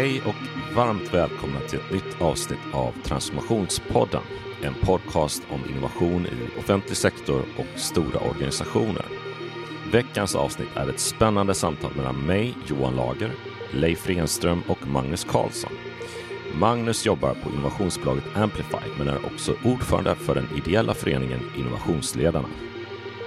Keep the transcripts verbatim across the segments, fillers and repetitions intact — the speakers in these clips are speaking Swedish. Hej och varmt välkomna till ett nytt avsnitt av Transformationspodden. En podcast om innovation i offentlig sektor och stora organisationer. Veckans avsnitt är ett spännande samtal mellan mig, Johan Lager, Leif Rehnström och Magnus Karlsson. Magnus jobbar på innovationsbolaget Amplify men är också ordförande för den ideella föreningen Innovationsledarna.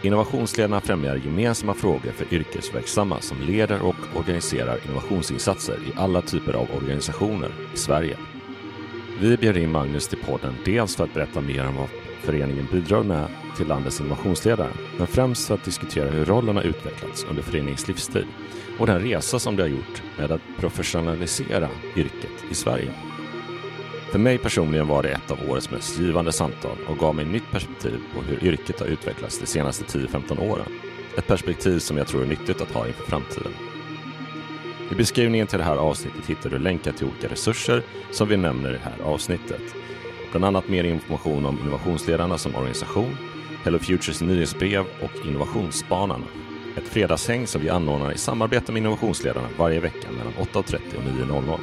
Innovationsledarna främjar gemensamma frågor för yrkesverksamma som leder och organiserar innovationsinsatser i alla typer av organisationer i Sverige. Vi bjöd in Magnus till podden dels för att berätta mer om vad föreningen bidrar med till landets innovationsledare, men främst för att diskutera hur rollerna utvecklats under föreningens livstid och den resa som det har gjort med att professionalisera yrket i Sverige. För mig personligen var det ett av årets mest givande samtal och gav mig nytt perspektiv på hur yrket har utvecklats de senaste tio till femton åren. Ett perspektiv som jag tror är nyttigt att ha inför framtiden. I beskrivningen till det här avsnittet hittar du länkar till olika resurser som vi nämner i det här avsnittet. Bland annat mer information om innovationsledarna som organisation, Hello Futures nyhetsbrev och Innovationsspanarna. Ett fredagshäng som vi anordnar i samarbete med innovationsledarna varje vecka mellan åtta och trettio och nio och noll.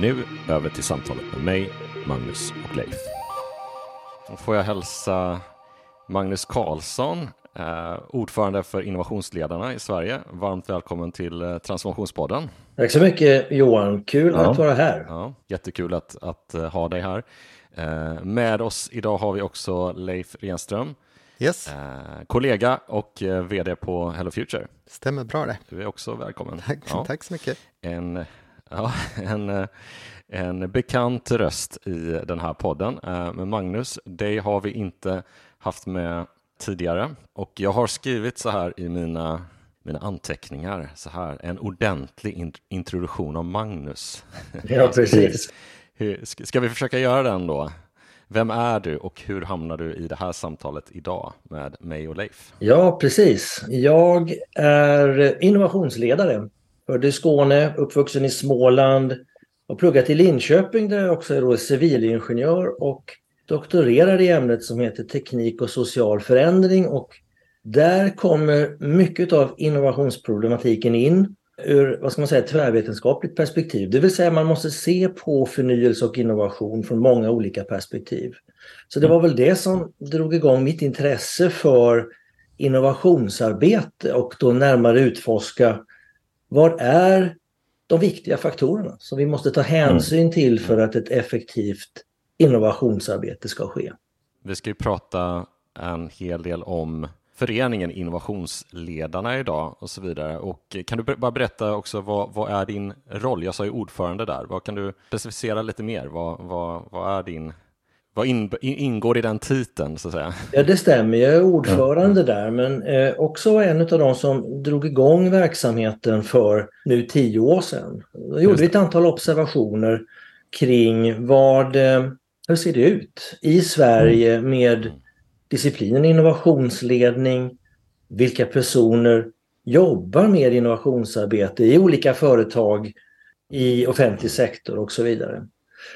Nu över till samtalet med mig, Magnus och Leif. Då får jag hälsa Magnus Karlsson, eh, ordförande för Innovationsledarna i Sverige. Varmt välkommen till eh, Transformationspodden. Tack så mycket Johan, kul ja. att vara här. Ja, jättekul att, att uh, ha dig här. Eh, med oss idag har vi också Leif Rehnström. Yes. Eh, kollega och eh, vd på Hello Future. Stämmer bra det. Du är också välkommen. Tack, ja. tack så mycket. En... Ja, en, en bekant röst i den här podden. Men Magnus, dig har vi inte haft med tidigare. Och jag har skrivit så här i mina, mina anteckningar. Så här, en ordentlig introduktion av Magnus. Ja, precis. Ska vi försöka göra den då? Vem är du och hur hamnar du i det här samtalet idag med mig och Leif? Ja, precis. Jag är innovationsledare. Född i Skåne, uppvuxen i Småland och pluggat i Linköping där jag också är då civilingenjör och doktorerar i ämnet som heter teknik och social förändring. Och där kommer mycket av innovationsproblematiken in ur, vad ska man säga, tvärvetenskapligt perspektiv. Det vill säga man måste se på förnyelse och innovation från många olika perspektiv. Så det var väl det som drog igång mitt intresse för innovationsarbete och då närmare utforska vad är de viktiga faktorerna som vi måste ta hänsyn till för att ett effektivt innovationsarbete ska ske? Vi ska ju prata en hel del om föreningen Innovationsledarna idag och så vidare. Och kan du bara berätta också vad, vad är din roll? Jag sa ju ordförande där. Vad kan du specificera lite mer? Vad, vad, vad är din... Vad in, ingår i den titeln så att säga? Ja, det stämmer. Jag är ordförande mm. där men eh, också en av de som drog igång verksamheten för nu tio år sedan. Då gjorde vi ett antal observationer kring vad, eh, hur ser det ut i Sverige mm. med disciplinen innovationsledning, vilka personer jobbar med innovationsarbete i olika företag, i offentlig sektor och så vidare.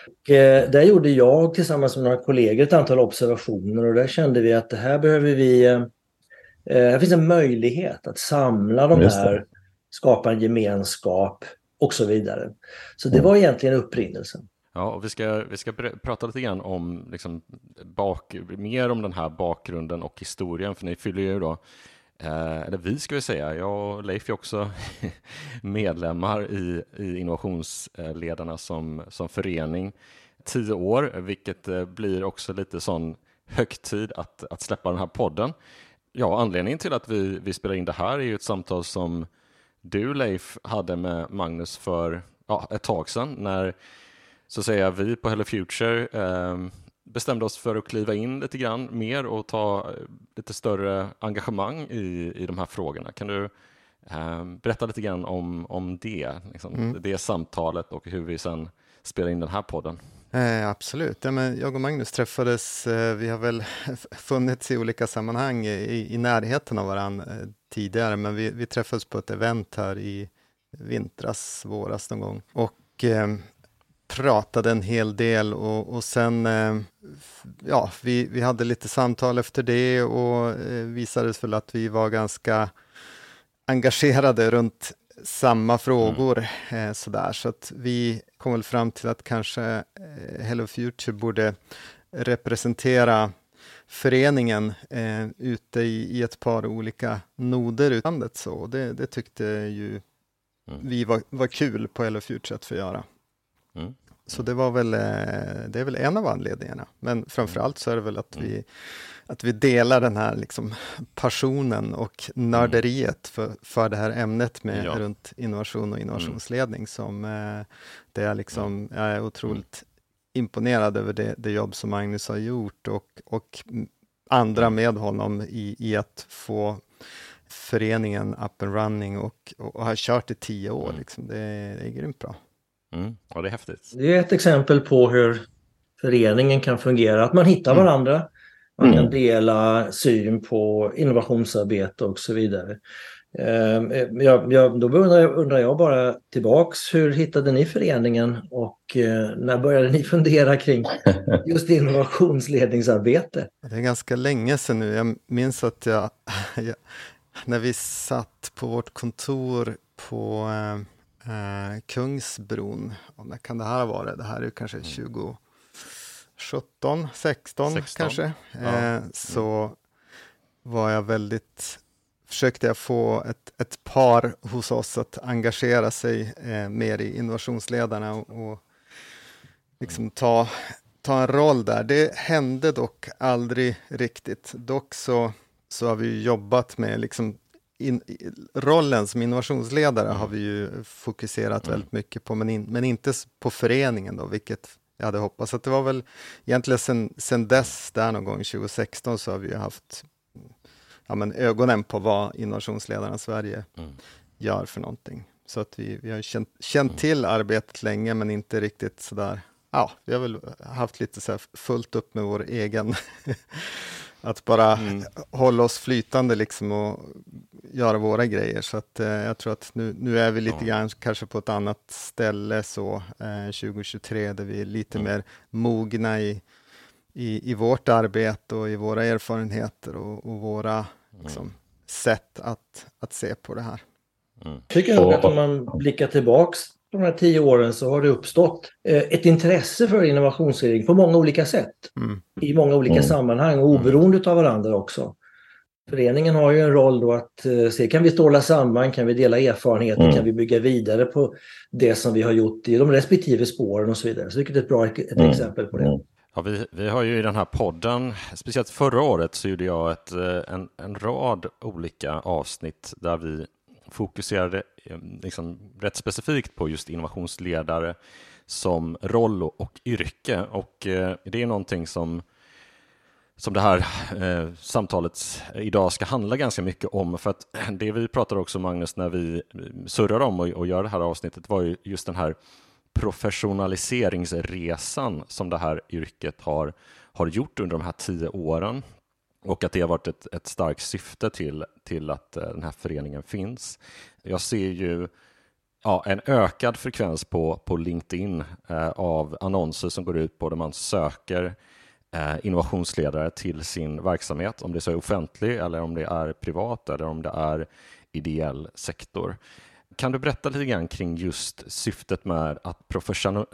Och där gjorde jag tillsammans med några kollegor ett antal observationer och där kände vi att det här behöver vi, här finns en möjlighet att samla de här, skapa en gemenskap och så vidare. Så det var egentligen upprinnelsen. Ja, och vi ska, vi ska prata lite grann om, liksom, bak, mer om den här bakgrunden och historien, för ni fyller ju då, Eh, eller vi ska vi säga, jag och Leif är också medlemmar i, i Innovationsledarna som, som förening tio år, vilket eh, blir också lite sån högtid att, att släppa den här podden. Ja, anledningen till att vi, vi spelar in det här är ju ett samtal som du, Leif, hade med Magnus för ja, ett tag sedan när så säger vi på Hello Future eh, bestämde oss för att kliva in lite grann mer och ta lite större engagemang i, i de här frågorna. Kan du eh, berätta lite grann om, om det, liksom, mm. det samtalet och hur vi sen spelar in den här podden? Eh, absolut. Ja, men jag och Magnus träffades, eh, vi har väl funnits i olika sammanhang i, i närheten av varandra eh, tidigare, men vi, vi träffades på ett event här i vintras, våras någon gång. Och... Eh, pratade en hel del och, och sen eh, ja, vi, vi hade lite samtal efter det och eh, visades väl att vi var ganska engagerade runt samma frågor. Mm. Eh, sådär. Så att vi kom fram till att kanske Hello Future borde representera föreningen eh, ute i, i ett par olika noder utlandet. Så det, det tyckte ju mm. vi var, var kul på Hello Future att få göra. Mm. Så det var väl, det är väl en av anledningarna. Men framförallt så är det väl att vi, att vi delar den här liksom passionen och nörderiet för, för det här ämnet med ja. runt innovation och innovationsledning. Som det är liksom, jag är otroligt imponerad över det, det jobb som Magnus har gjort och, och andra med honom i, i att få föreningen up and running och, och har kört i tio år. Liksom. Det, det är grymt bra. Mm. Ja, det är häftigt. Det är ett exempel på hur föreningen kan fungera. Att man hittar varandra. Man kan dela syn på innovationsarbete och så vidare. Jag, jag, då undrar jag, undrar jag bara tillbaks, hur hittade ni föreningen och när började ni fundera kring just innovationsledningsarbete? Det är ganska länge sedan nu. Jag minns att jag, jag när vi satt på vårt kontor på... Uh, Kungsbron, och när kan det här vara? Det här är ju kanske mm. tjugosjutton, sexton kanske. Ja. Uh, mm. Så var jag väldigt, försökte jag få ett, ett par hos oss att engagera sig uh, mer i innovationsledarna och, och liksom ta, ta en roll där. Det hände dock aldrig riktigt. Dock så, så har vi jobbat med liksom In, rollen som innovationsledare mm. har vi ju fokuserat mm. väldigt mycket på, men, in, men inte på föreningen då, vilket jag hade hoppats. Att det var väl egentligen sen, sen dess, där någon gång tjugo sexton, så har vi ju haft ja, men ögonen på vad innovationsledarna Sverige mm. gör för någonting. Så att vi, vi har känt, känt mm. till arbetet länge, men inte riktigt sådär, ja, vi har väl haft lite så här fullt upp med vår egen att bara mm. hålla oss flytande liksom och göra våra grejer. Så att eh, jag tror att nu, nu är vi lite ja. grann kanske på ett annat ställe så eh, tjugo tjugotre, där vi är lite mm. mer mogna i, i, i vårt arbete och i våra erfarenheter och, och våra mm. liksom, sätt att, att se på det här. Mm. Jag tycker nog att om man blickar tillbaks de här tio åren så har det uppstått ett intresse för innovationsledning på många olika sätt. Mm. I många olika mm. sammanhang och oberoende av varandra också. Föreningen har ju en roll då att se, kan vi ståla samman, kan vi dela erfarenheter, mm. kan vi bygga vidare på det som vi har gjort i de respektive spåren och så vidare. Så det är ett bra ett mm. exempel på det. Ja, vi, vi har ju i den här podden, speciellt förra året så gjorde jag ett, en, en rad olika avsnitt där vi fokuserade liksom rätt specifikt på just innovationsledare som roll och yrke, och det är någonting som, som det här eh, samtalet idag ska handla ganska mycket om, för att det vi pratade också, Magnus, när vi surrar om och, och gör det här avsnittet var ju just den här professionaliseringsresan som det här yrket har, har gjort under de här tio åren. Och att det har varit ett, ett starkt syfte till, till att den här föreningen finns. Jag ser ju ja, en ökad frekvens på, på LinkedIn eh, av annonser som går ut på där man söker eh, innovationsledare till sin verksamhet. Om det så är offentlig eller om det är privat eller om det är ideell sektor. Kan du berätta lite grann kring just syftet med att profession...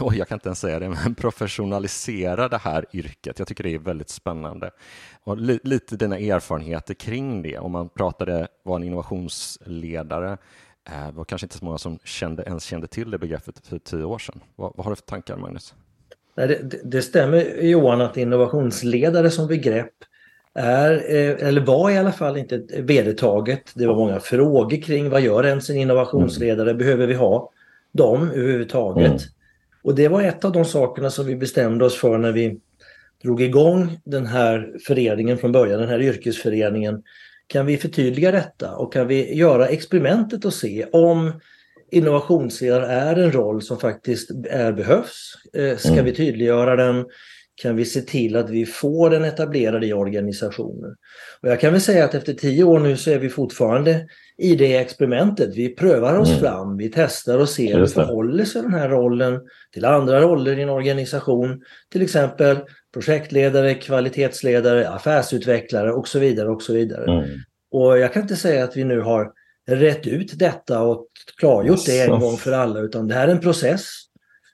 oh, jag kan inte ens säga det, men professionalisera det här yrket? Jag tycker det är väldigt spännande. Och li- lite dina erfarenheter kring det. Om man pratade, var en innovationsledare, eh, var kanske inte så många som kände, ens kände till det begreppet för tio år sedan. Vad, vad har du för tankar, Magnus? Nej, det, det stämmer, Johan, att innovationsledare som begrepp är, eller var i alla fall inte vedertaget. Det var många frågor kring vad gör ens en innovationsledare, mm. behöver vi ha dem överhuvudtaget? Mm. Och det var ett av de sakerna som vi bestämde oss för när vi drog igång den här föreningen från början, den här yrkesföreningen. Kan vi förtydliga detta och kan vi göra experimentet och se om innovationsledare är en roll som faktiskt är behövs? Ska mm. vi tydliggöra den? Kan vi se till att vi får den etablerade i organisationer? Och jag kan väl säga att efter tio år nu så är vi fortfarande i det experimentet. Vi prövar oss mm. fram, vi testar och ser hur förhåller sig den här rollen till andra roller i en organisation. Till exempel projektledare, kvalitetsledare, affärsutvecklare och så vidare. Och så vidare. Mm. Och jag kan inte säga att vi nu har rätt ut detta och klargjort det en gång för alla, utan det här är en process,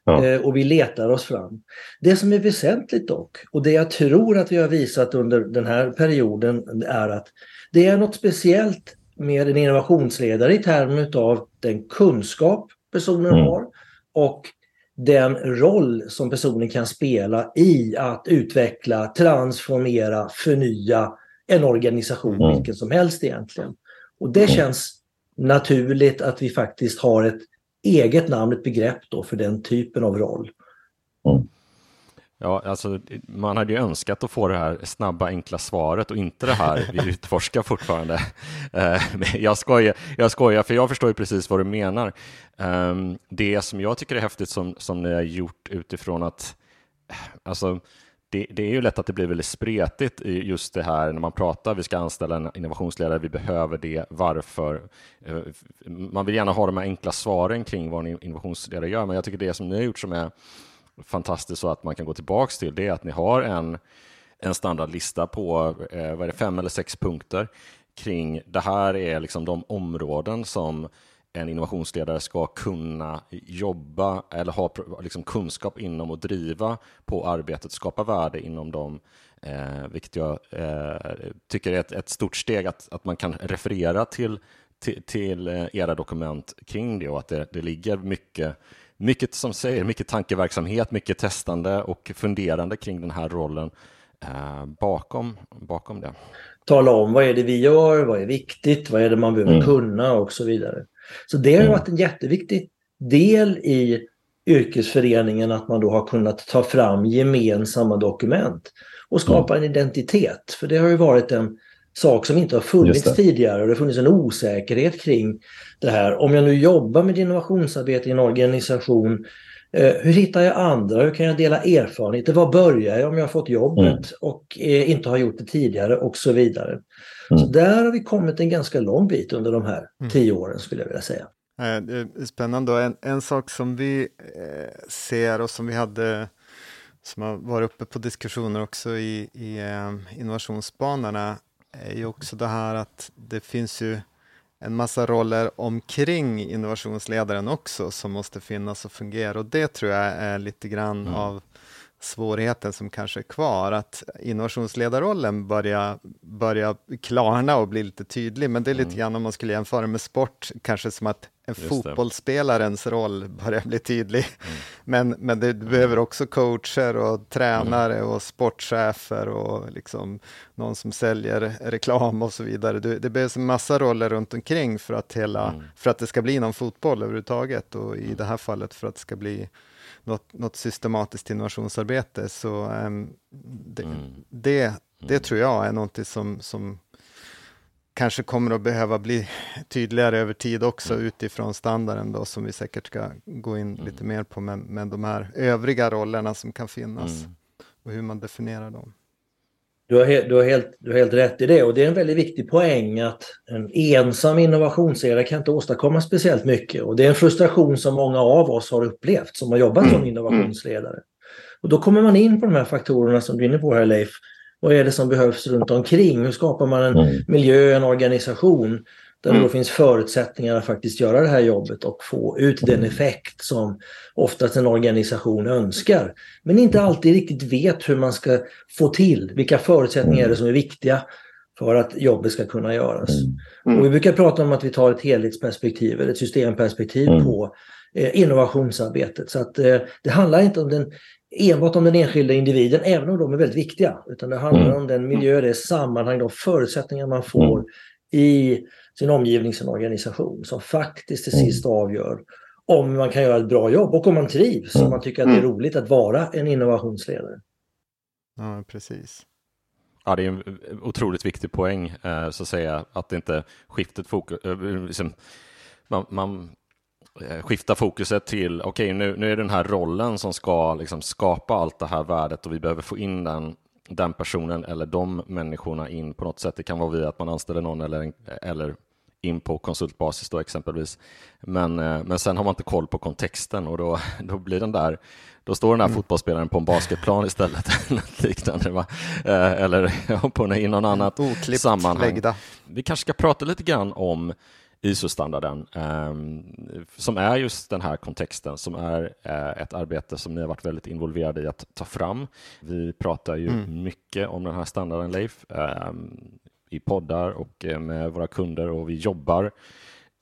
ja. Och vi letar oss fram. Det som är väsentligt dock, och det jag tror att vi har visat under den här perioden, är att det är något speciellt med en innovationsledare i termer av den kunskap personen mm. har och den roll som personen kan spela i att utveckla, transformera, förnya en organisation, mm. vilken som helst egentligen. Och det känns naturligt att vi faktiskt har ett eget namn, ett begrepp då för den typen av roll. Mm. Ja, alltså man hade ju önskat att få det här snabba, enkla svaret och inte det här vi utforskar fortfarande. jag, skojar, jag skojar, för jag förstår ju precis vad du menar. Det som jag tycker är häftigt som, som ni har gjort utifrån att... Alltså, Det, det är ju lätt att det blir väldigt spretigt i just det här när man pratar, vi ska anställa en innovationsledare, vi behöver det, varför. Man vill gärna ha de här enkla svaren kring vad en innovationsledare gör, men jag tycker det som ni har gjort som är fantastiskt och att man kan gå tillbaka till, det är att ni har en, en standardlista på vad är det, fem eller sex punkter kring det här är liksom de områden som en innovationsledare ska kunna jobba eller ha liksom kunskap inom och driva på arbetet, skapa värde inom dem, eh, vilket jag eh, tycker är ett, ett stort steg att, att man kan referera till, till, till era dokument kring det och att det, det ligger mycket, mycket som säger, mycket tankeverksamhet, mycket testande och funderande kring den här rollen eh, bakom, bakom det. Tala om vad är det vi gör, vad är viktigt, vad är det man behöver mm. kunna och så vidare. Så det har varit en jätteviktig del i yrkesföreningen att man då har kunnat ta fram gemensamma dokument och skapa en identitet. För det har ju varit en sak som inte har funnits tidigare och det har funnits en osäkerhet kring det här. Om jag nu jobbar med innovationsarbete i en organisation, hur hittar jag andra? Hur kan jag dela erfarenheter? Var börjar jag om jag har fått jobbet och inte har gjort det tidigare och så vidare. Så där har vi kommit en ganska lång bit under de här tio åren skulle jag vilja säga. Spännande. En, en sak som vi ser och som vi hade, som har varit uppe på diskussioner också i, i innovationsspanarna, är ju också det här att det finns ju en massa roller omkring innovationsledaren också som måste finnas och fungera. Och det tror jag är lite grann mm. av svårigheten som kanske är kvar. Att innovationsledarrollen börjar, börjar klarna och bli lite tydlig. Men det är lite mm. grann om man skulle jämföra med sport. Kanske som att en Just fotbollsspelarens det. roll börjar bli tydlig. Mm. Men, men det behöver också coacher och tränare mm. och sportchefer och liksom någon som säljer reklam och så vidare. Det, det behövs en massa roller runt omkring för att, hela, mm. för att det ska bli någon fotboll överhuvudtaget. Och i det här fallet för att det ska bli Något, något systematiskt innovationsarbete. Så um, det, mm. det, det mm. tror jag är något som, som kanske kommer att behöva bli tydligare över tid också mm. utifrån standarden då, som vi säkert ska gå in mm. lite mer på med, med de här övriga rollerna som kan finnas mm. och hur man definierar dem. Du har, he- du, har helt, du har helt rätt i det, och det är en väldigt viktig poäng att en ensam innovationsledare kan inte åstadkomma speciellt mycket, och det är en frustration som många av oss har upplevt som har jobbat som innovationsledare. Och då kommer man in på de här faktorerna som du är inne på här, Leif. Vad är det som behövs runt omkring? Hur skapar man en miljö, en organisation där det då finns förutsättningar att faktiskt göra det här jobbet och få ut den effekt som oftast en organisation önskar. Men inte alltid riktigt vet hur man ska få till, vilka förutsättningar är det som är viktiga för att jobbet ska kunna göras. Och vi brukar prata om att vi tar ett helhetsperspektiv eller ett systemperspektiv på eh, innovationsarbetet. Så att eh, det handlar inte om den, enbart om den enskilda individen, även om de är väldigt viktiga. Utan det handlar om den miljö, det sammanhang, de förutsättningar man får i sin omgivning, sin organisation, som faktiskt till sist avgör om man kan göra ett bra jobb och om man trivs, om man tycker att det är roligt att vara en innovationsledare. Ja, precis. Ja, det är en otroligt viktig poäng, så att säga, att det inte skiftet fokus, liksom, man, man skiftar fokuset till, okej, okay, nu, nu är det den här rollen som ska liksom skapa allt det här värdet och vi behöver få in den den personen eller de människorna in på något sätt. Det kan vara via att man anställer någon eller, eller in på konsultbasis då exempelvis. Men, men sen har man inte koll på kontexten och då, då blir den där, då står den här mm. fotbollsspelaren på en basketplan istället eller liknande, va? Eller på någon, i någon annan sammanhang. Vi kanske ska prata lite grann om I S O-standarden eh, som är just den här kontexten, som är eh, ett arbete som ni har varit väldigt involverade i att ta fram. Vi pratar ju mm. mycket om den här standarden, Leif, eh, i poddar och eh, med våra kunder, och vi jobbar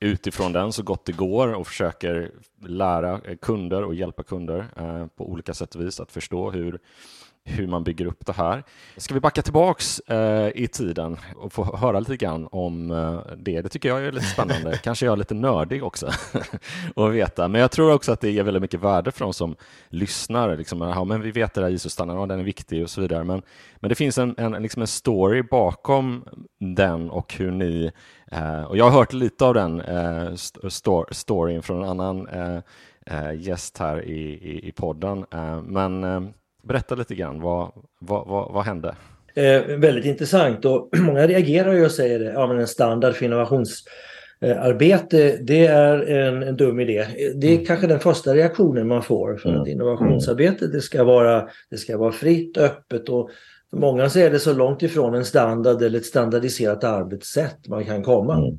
utifrån den så gott det går och försöker lära kunder och hjälpa kunder eh, på olika sätt och vis att förstå hur hur man bygger upp det här. Ska vi backa tillbaks eh, i tiden och få höra lite grann om eh, det? Det tycker jag är lite spännande. Kanske jag är lite nördig också att veta. Men jag tror också att det ger väldigt mycket värde för de som lyssnar. Liksom, ja, men vi vet det där I S O-standarden, ja, den är viktig och så vidare. Men, men det finns en, en, liksom en story bakom den och hur ni... Eh, och jag har hört lite av den eh, sto- storyn från en annan eh, gäst här i, i, i podden. Eh, men... Eh, Berätta lite grann, vad, vad, vad, vad hände? Eh, väldigt intressant, och många reagerar ju och säger det. Ja, men en standard för innovationsarbete, eh, det är en, en dum idé. Det är mm. kanske den första reaktionen man får, för mm. att innovationsarbete det ska, vara, det ska vara fritt, öppet, och för många så är det så långt ifrån en standard eller ett standardiserat arbetssätt man kan komma. Mm.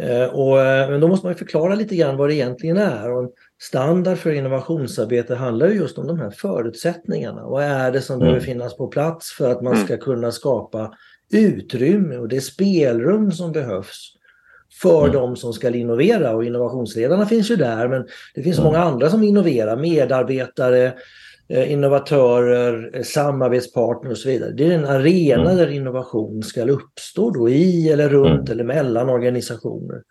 Eh, och, men då måste man ju förklara lite grann vad det egentligen är, och standard för innovationsarbete handlar ju just om de här förutsättningarna. Vad är det som mm. behöver finnas på plats för att man ska kunna skapa utrymme och det spelrum som behövs för mm. de som ska innovera, och innovationsledarna finns ju där, men det finns mm. många andra som innoverar, medarbetare, innovatörer, samarbetspartner och så vidare. Det är en arena mm. där innovation ska uppstå då, i eller runt mm. eller mellan organisationer.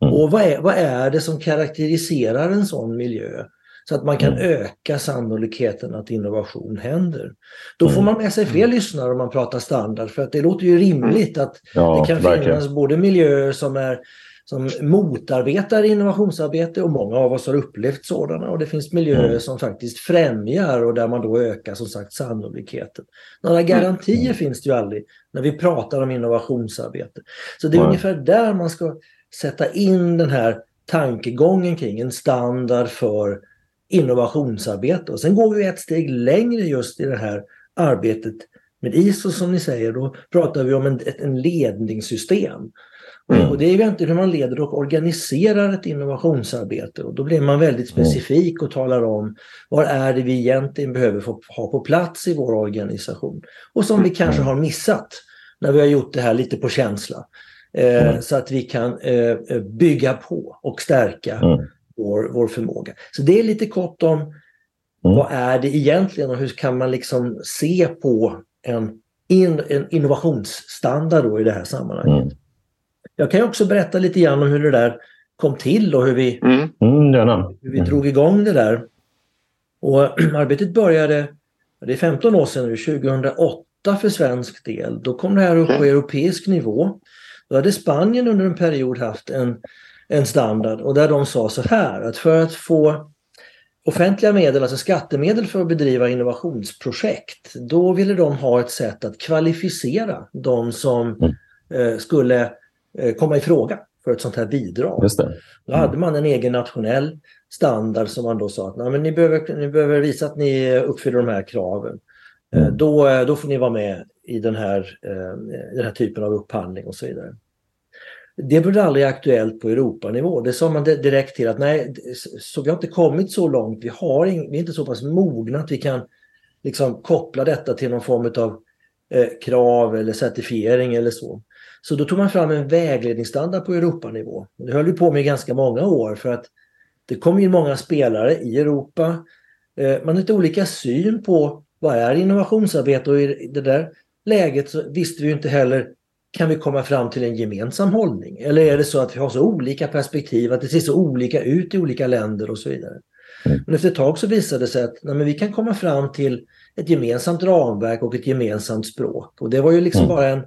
Mm. Och vad är, vad är det som karaktäriserar en sån miljö så att man kan mm. öka sannolikheten att innovation händer? Då får man med sig fler lyssnare om man pratar standard, för att det låter ju rimligt att ja, det kan verkligen finnas både miljöer som, är, som motarbetar innovationsarbete, och många av oss har upplevt sådana, och det finns miljöer mm. som faktiskt främjar, och där man då ökar som sagt sannolikheten. Några garantier mm. finns det ju aldrig när vi pratar om innovationsarbete. Så det är mm. ungefär där man ska sätta in den här tankegången kring en standard för innovationsarbete. Och sen går vi ett steg längre just i det här arbetet med I S O, som ni säger. Då pratar vi om en, ett en ledningssystem. Mm. Och det är ju inte hur man leder och organiserar ett innovationsarbete. Och då blir man väldigt specifik och talar om vad är det vi egentligen behöver få, ha på plats i vår organisation. Och som vi kanske har missat när vi har gjort det här lite på känsla. Mm. Så att vi kan bygga på och stärka mm. vår, vår förmåga. Så det är lite kort om mm. vad är det egentligen, och hur kan man liksom se på en, in, en innovationsstandard då i det här sammanhanget. Mm. Jag kan också berätta lite grann om hur det där kom till och hur vi, mm. hur vi mm. drog igång det där. Och arbetet började, det är femton år sedan nu, tjugohundraåtta för svensk del. Då kom det här upp på europeisk nivå. Då hade Spanien under en period haft en, en standard, och där de sa så här, att för att få offentliga medel, alltså skattemedel, för att bedriva innovationsprojekt, då ville de ha ett sätt att kvalificera de som eh, skulle eh, komma i fråga för ett sånt här bidrag. Just det. Mm. Då hade man en egen nationell standard som man då sa att nej, men ni, behöver, ni behöver visa att ni uppfyller de här kraven. Mm. Eh, då, då får ni vara med i den här, eh, den här typen av upphandling och så vidare. Det blev aldrig aktuellt på Europanivå. Det sa man direkt till att nej, så vi har inte kommit så långt. Vi, har in, vi är inte så pass mogna att vi kan liksom koppla detta till någon form av eh, krav eller certifiering eller så. Så då tog man fram en vägledningsstandard på Europanivå. Det höll ju på med ganska många år, för att det kom in många spelare i Europa. Eh, man har inte olika syn på vad är innovationsarbete, och i det där läget så visste vi ju inte heller, kan vi komma fram till en gemensam hållning? Eller är det så att vi har så olika perspektiv, att det ser så olika ut i olika länder och så vidare. Mm. Men efter ett tag så visade det sig att nej, men vi kan komma fram till ett gemensamt ramverk och ett gemensamt språk. Och det var ju liksom mm. bara en,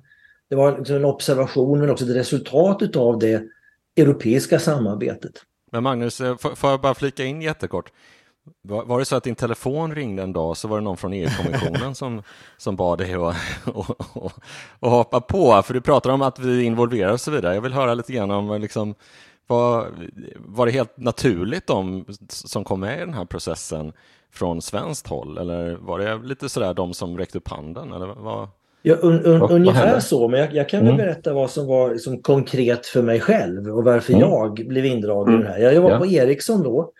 det var liksom en observation, men också ett resultat av det europeiska samarbetet. Men Magnus, får jag bara flika in jättekort? Var det så att din telefon ringde en dag, så var det någon från E U-kommissionen som, som bad dig att och, och, och hoppa på? För du pratar om att vi involverar och så vidare. Jag vill höra lite grann om, liksom, var, var det helt naturligt de som kom med i den här processen från svenskt håll? Eller var det lite sådär de som räckte upp handen? Eller vad, Ja, un, un, och, ungefär så, men jag, jag kan väl mm. berätta vad som var liksom konkret för mig själv och varför mm. jag blev indragen mm. i det här. Jag jobbade ja. på Ericsson då,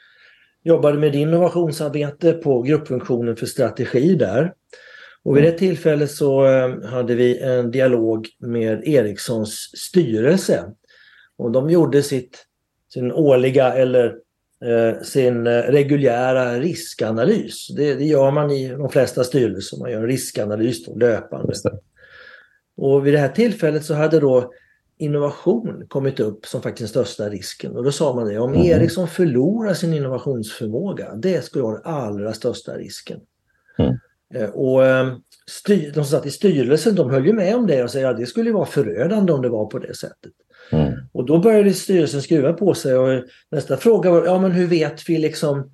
jobbade med innovationsarbete på gruppfunktionen för strategi där. Och vid det tillfället så hade vi en dialog med Ericssons styrelse. Och de gjorde sitt, sin årliga eller eh, sin reguljära riskanalys. Det, det gör man i de flesta styrelser. Man gör en riskanalys då, löpande. Och vid det här tillfället så hade då innovation kommit upp som faktiskt den största risken. Och då sa man det, om mm. Ericsson förlorar sin innovationsförmåga, det skulle vara den allra största risken. Mm. Och styr, de som satt i styrelsen, de höll ju med om det och säger att det skulle vara förödande om det var på det sättet. Mm. Och då började styrelsen skruva på sig, och nästa fråga var, ja men hur vet vi liksom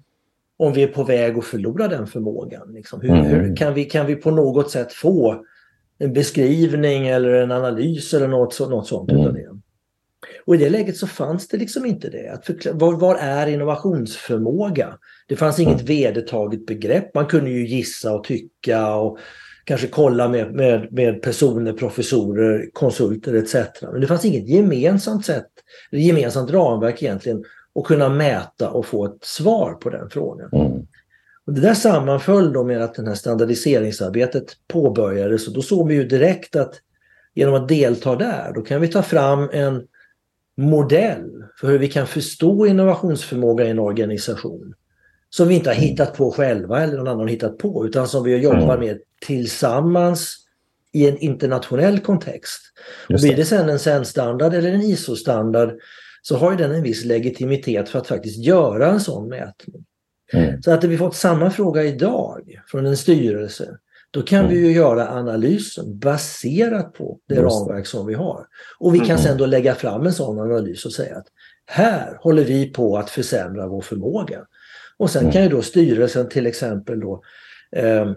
om vi är på väg att förlora den förmågan? Liksom, hur, mm. hur, kan, vi, kan vi på något sätt få en beskrivning eller en analys eller något, något sånt mm. utav det? Och i det läget så fanns det liksom inte det. Att förkla- vad, vad är innovationsförmåga? Det fanns inget mm. vedertaget begrepp. Man kunde ju gissa och tycka och kanske kolla med, med, med personer, professorer, konsulter et cetera. Men det fanns inget gemensamt sätt, eller gemensamt ramverk egentligen, att kunna mäta och få ett svar på den frågan. Mm. Och det där sammanföll då med att det här standardiseringsarbetet påbörjades. Och då såg vi ju direkt att genom att delta där, då kan vi ta fram en modell för hur vi kan förstå innovationsförmåga i en organisation som vi inte har hittat på själva eller någon annan har hittat på, utan som vi jobbar med tillsammans i en internationell kontext. Och blir det sen en S E N-standard eller en I S O-standard, så har ju den en viss legitimitet för att faktiskt göra en sån mätning. Mm. Så att vi fått samma fråga idag från en styrelse, då kan vi ju göra analysen baserat på det ramverk som vi har. Och vi kan sedan då lägga fram en sån analys och säga att här håller vi på att försämra vår förmåga. Och sen kan ju då styrelsen till exempel då, eh,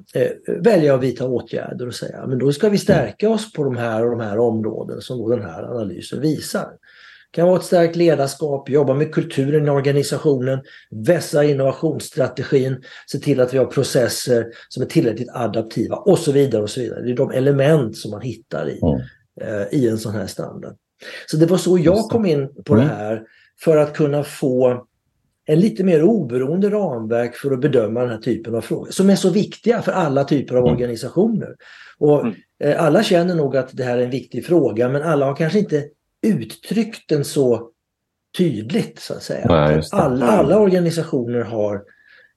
välja att vidta åtgärder och säga, men då ska vi stärka oss på de här och de här områden som då den här analysen visar. Det kan vara ett starkt ledarskap, jobba med kulturen i organisationen, vässa innovationsstrategin, se till att vi har processer som är tillräckligt adaptiva och så vidare och så vidare. Det är de element som man hittar i, mm. eh, i en sån här standard. Så det var så jag kom in på mm. det här, för att kunna få en lite mer oberoende ramverk för att bedöma den här typen av frågor som är så viktiga för alla typer av mm. organisationer. Och eh, alla känner nog att det här är en viktig fråga, men alla har kanske inte uttryckt den så tydligt, så att säga. Ja, alla, alla organisationer har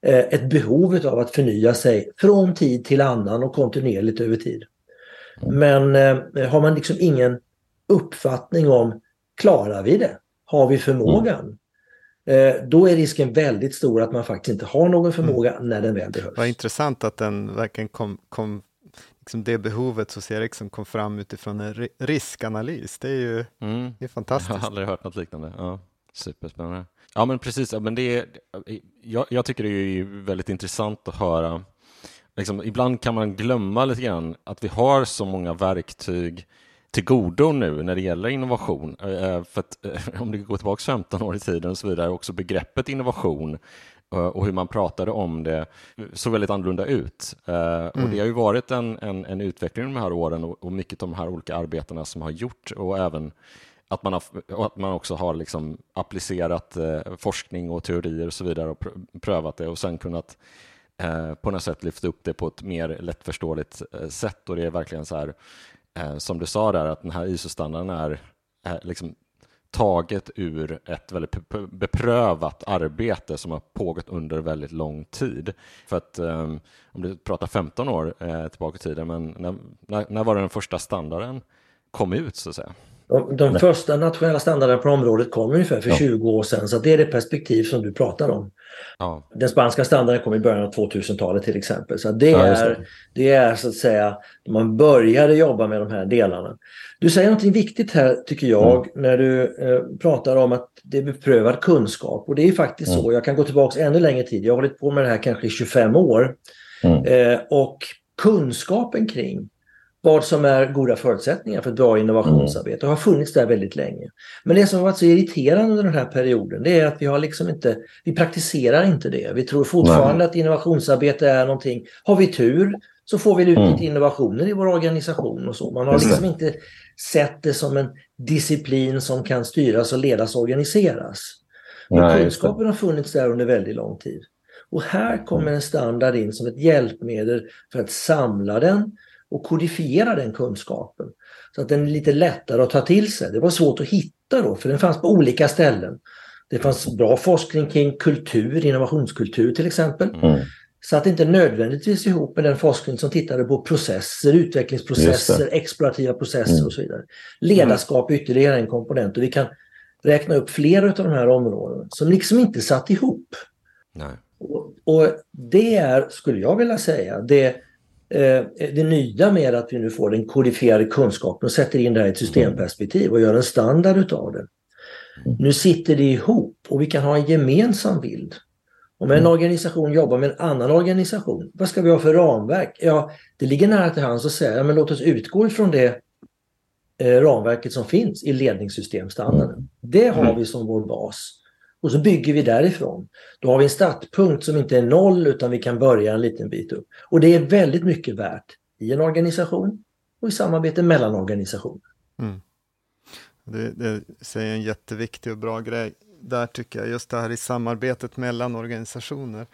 eh, ett behov av att förnya sig från tid till annan och kontinuerligt över tid. Men eh, har man liksom ingen uppfattning om, klarar vi det? Har vi förmågan? Mm. Eh, då är risken väldigt stor att man faktiskt inte har någon förmåga mm. när den väl behövs. Vad intressant att den verkligen kom, kom... Liksom det behovet hos Ericsson kom fram utifrån en riskanalys. Det är ju mm. det är fantastiskt. Jag har aldrig hört något liknande. Ja, superspännande. Ja, men precis. Ja, men det är, jag, jag tycker det är väldigt intressant att höra. Liksom, ibland kan man glömma lite grann att vi har så många verktyg till godo nu när det gäller innovation. För att, om det går tillbaka femton år i tiden och så vidare, också begreppet innovation och hur man pratade om det såg väldigt annorlunda ut. Mm. Och det har ju varit en, en, en utveckling de här åren, och, och mycket av de här olika arbetena som har gjort, och även att man, har, att man också har liksom applicerat eh, forskning och teorier och så vidare och pr- prövat det och sen kunnat eh, på något sätt lyfta upp det på ett mer lättförståeligt eh, sätt. Och det är verkligen så här, eh, som du sa där, att den här I S O-standarden är eh, liksom taget ur ett väldigt beprövat arbete som har pågått under väldigt lång tid. För att, um, om du pratar femton år eh, tillbaka i tiden, men när, när, när var det den första standarden kom ut, så att säga? De, de första nationella standarderna på området kom ungefär för ja. tjugo år sedan, så det är det perspektiv som du pratar om. Ja. Den spanska standarden kom i början av tvåtusentalet till exempel, så det, ja, är, det. det är så att säga, man började jobba med de här delarna. Du säger något viktigt här tycker jag, mm. när du eh, pratar om att det är beprövad kunskap, och det är faktiskt mm. så, jag kan gå tillbaka ännu längre tid, jag har hållit på med det här kanske i tjugofem år, mm. eh, och kunskapen kring vad som är goda förutsättningar för ett bra innovationsarbete har funnits där väldigt länge. Men det som har varit så irriterande under den här perioden, det är att vi har liksom inte, vi praktiserar inte det. Vi tror fortfarande Nej. att innovationsarbete är någonting, har vi tur så får vi ut mm. innovationer i vår organisation och så. Man har liksom inte sett det som en disciplin som kan styras och ledas och organiseras. Men kunskapen har funnits där under väldigt lång tid. Och här kommer en standard in som ett hjälpmedel för att samla den och kodifiera den kunskapen. Så att den är lite lättare att ta till sig. Det var svårt att hitta då, för den fanns på olika ställen. Det fanns bra forskning kring kultur, innovationskultur till exempel. Mm. Så att det inte nödvändigtvis ihop med den forskning som tittade på processer, utvecklingsprocesser, explorativa processer mm. och så vidare. Ledarskap är ytterligare en komponent, och vi kan räkna upp flera av de här områdena som liksom inte satt ihop. Nej. Och, och det är, skulle jag vilja säga, det, eh, det nya med att vi nu får den kodifierade kunskapen och sätter in det här i ett systemperspektiv och gör en standard utav det. Mm. Nu sitter det ihop och vi kan ha en gemensam bild. Om en mm. organisation jobbar med en annan organisation, vad ska vi ha för ramverk? Ja, det ligger nära till hands att säga, men låt oss utgå ifrån det eh, ramverket som finns i ledningssystemstandarden. Mm. Det har vi som vår bas. Och så bygger vi därifrån. Då har vi en startpunkt som inte är noll, utan vi kan börja en liten bit upp. Och det är väldigt mycket värt i en organisation och i samarbete mellan organisationer. Mm. Det, det säger en jätteviktig och bra grej. Där tycker jag just det här i samarbetet mellan organisationer.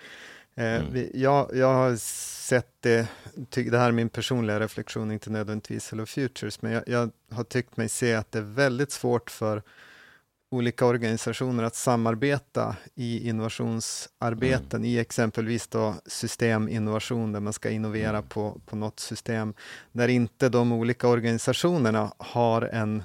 Eh, mm. vi, jag, jag har sett det, tyck, det här är min personliga reflektion, inte nödvändigtvis Hello Futures. Men jag, jag har tyckt mig se att det är väldigt svårt för olika organisationer att samarbeta i innovationsarbeten, mm. i exempelvis då systeminnovation, där man ska innovera mm. på, på något system, där inte de olika organisationerna har en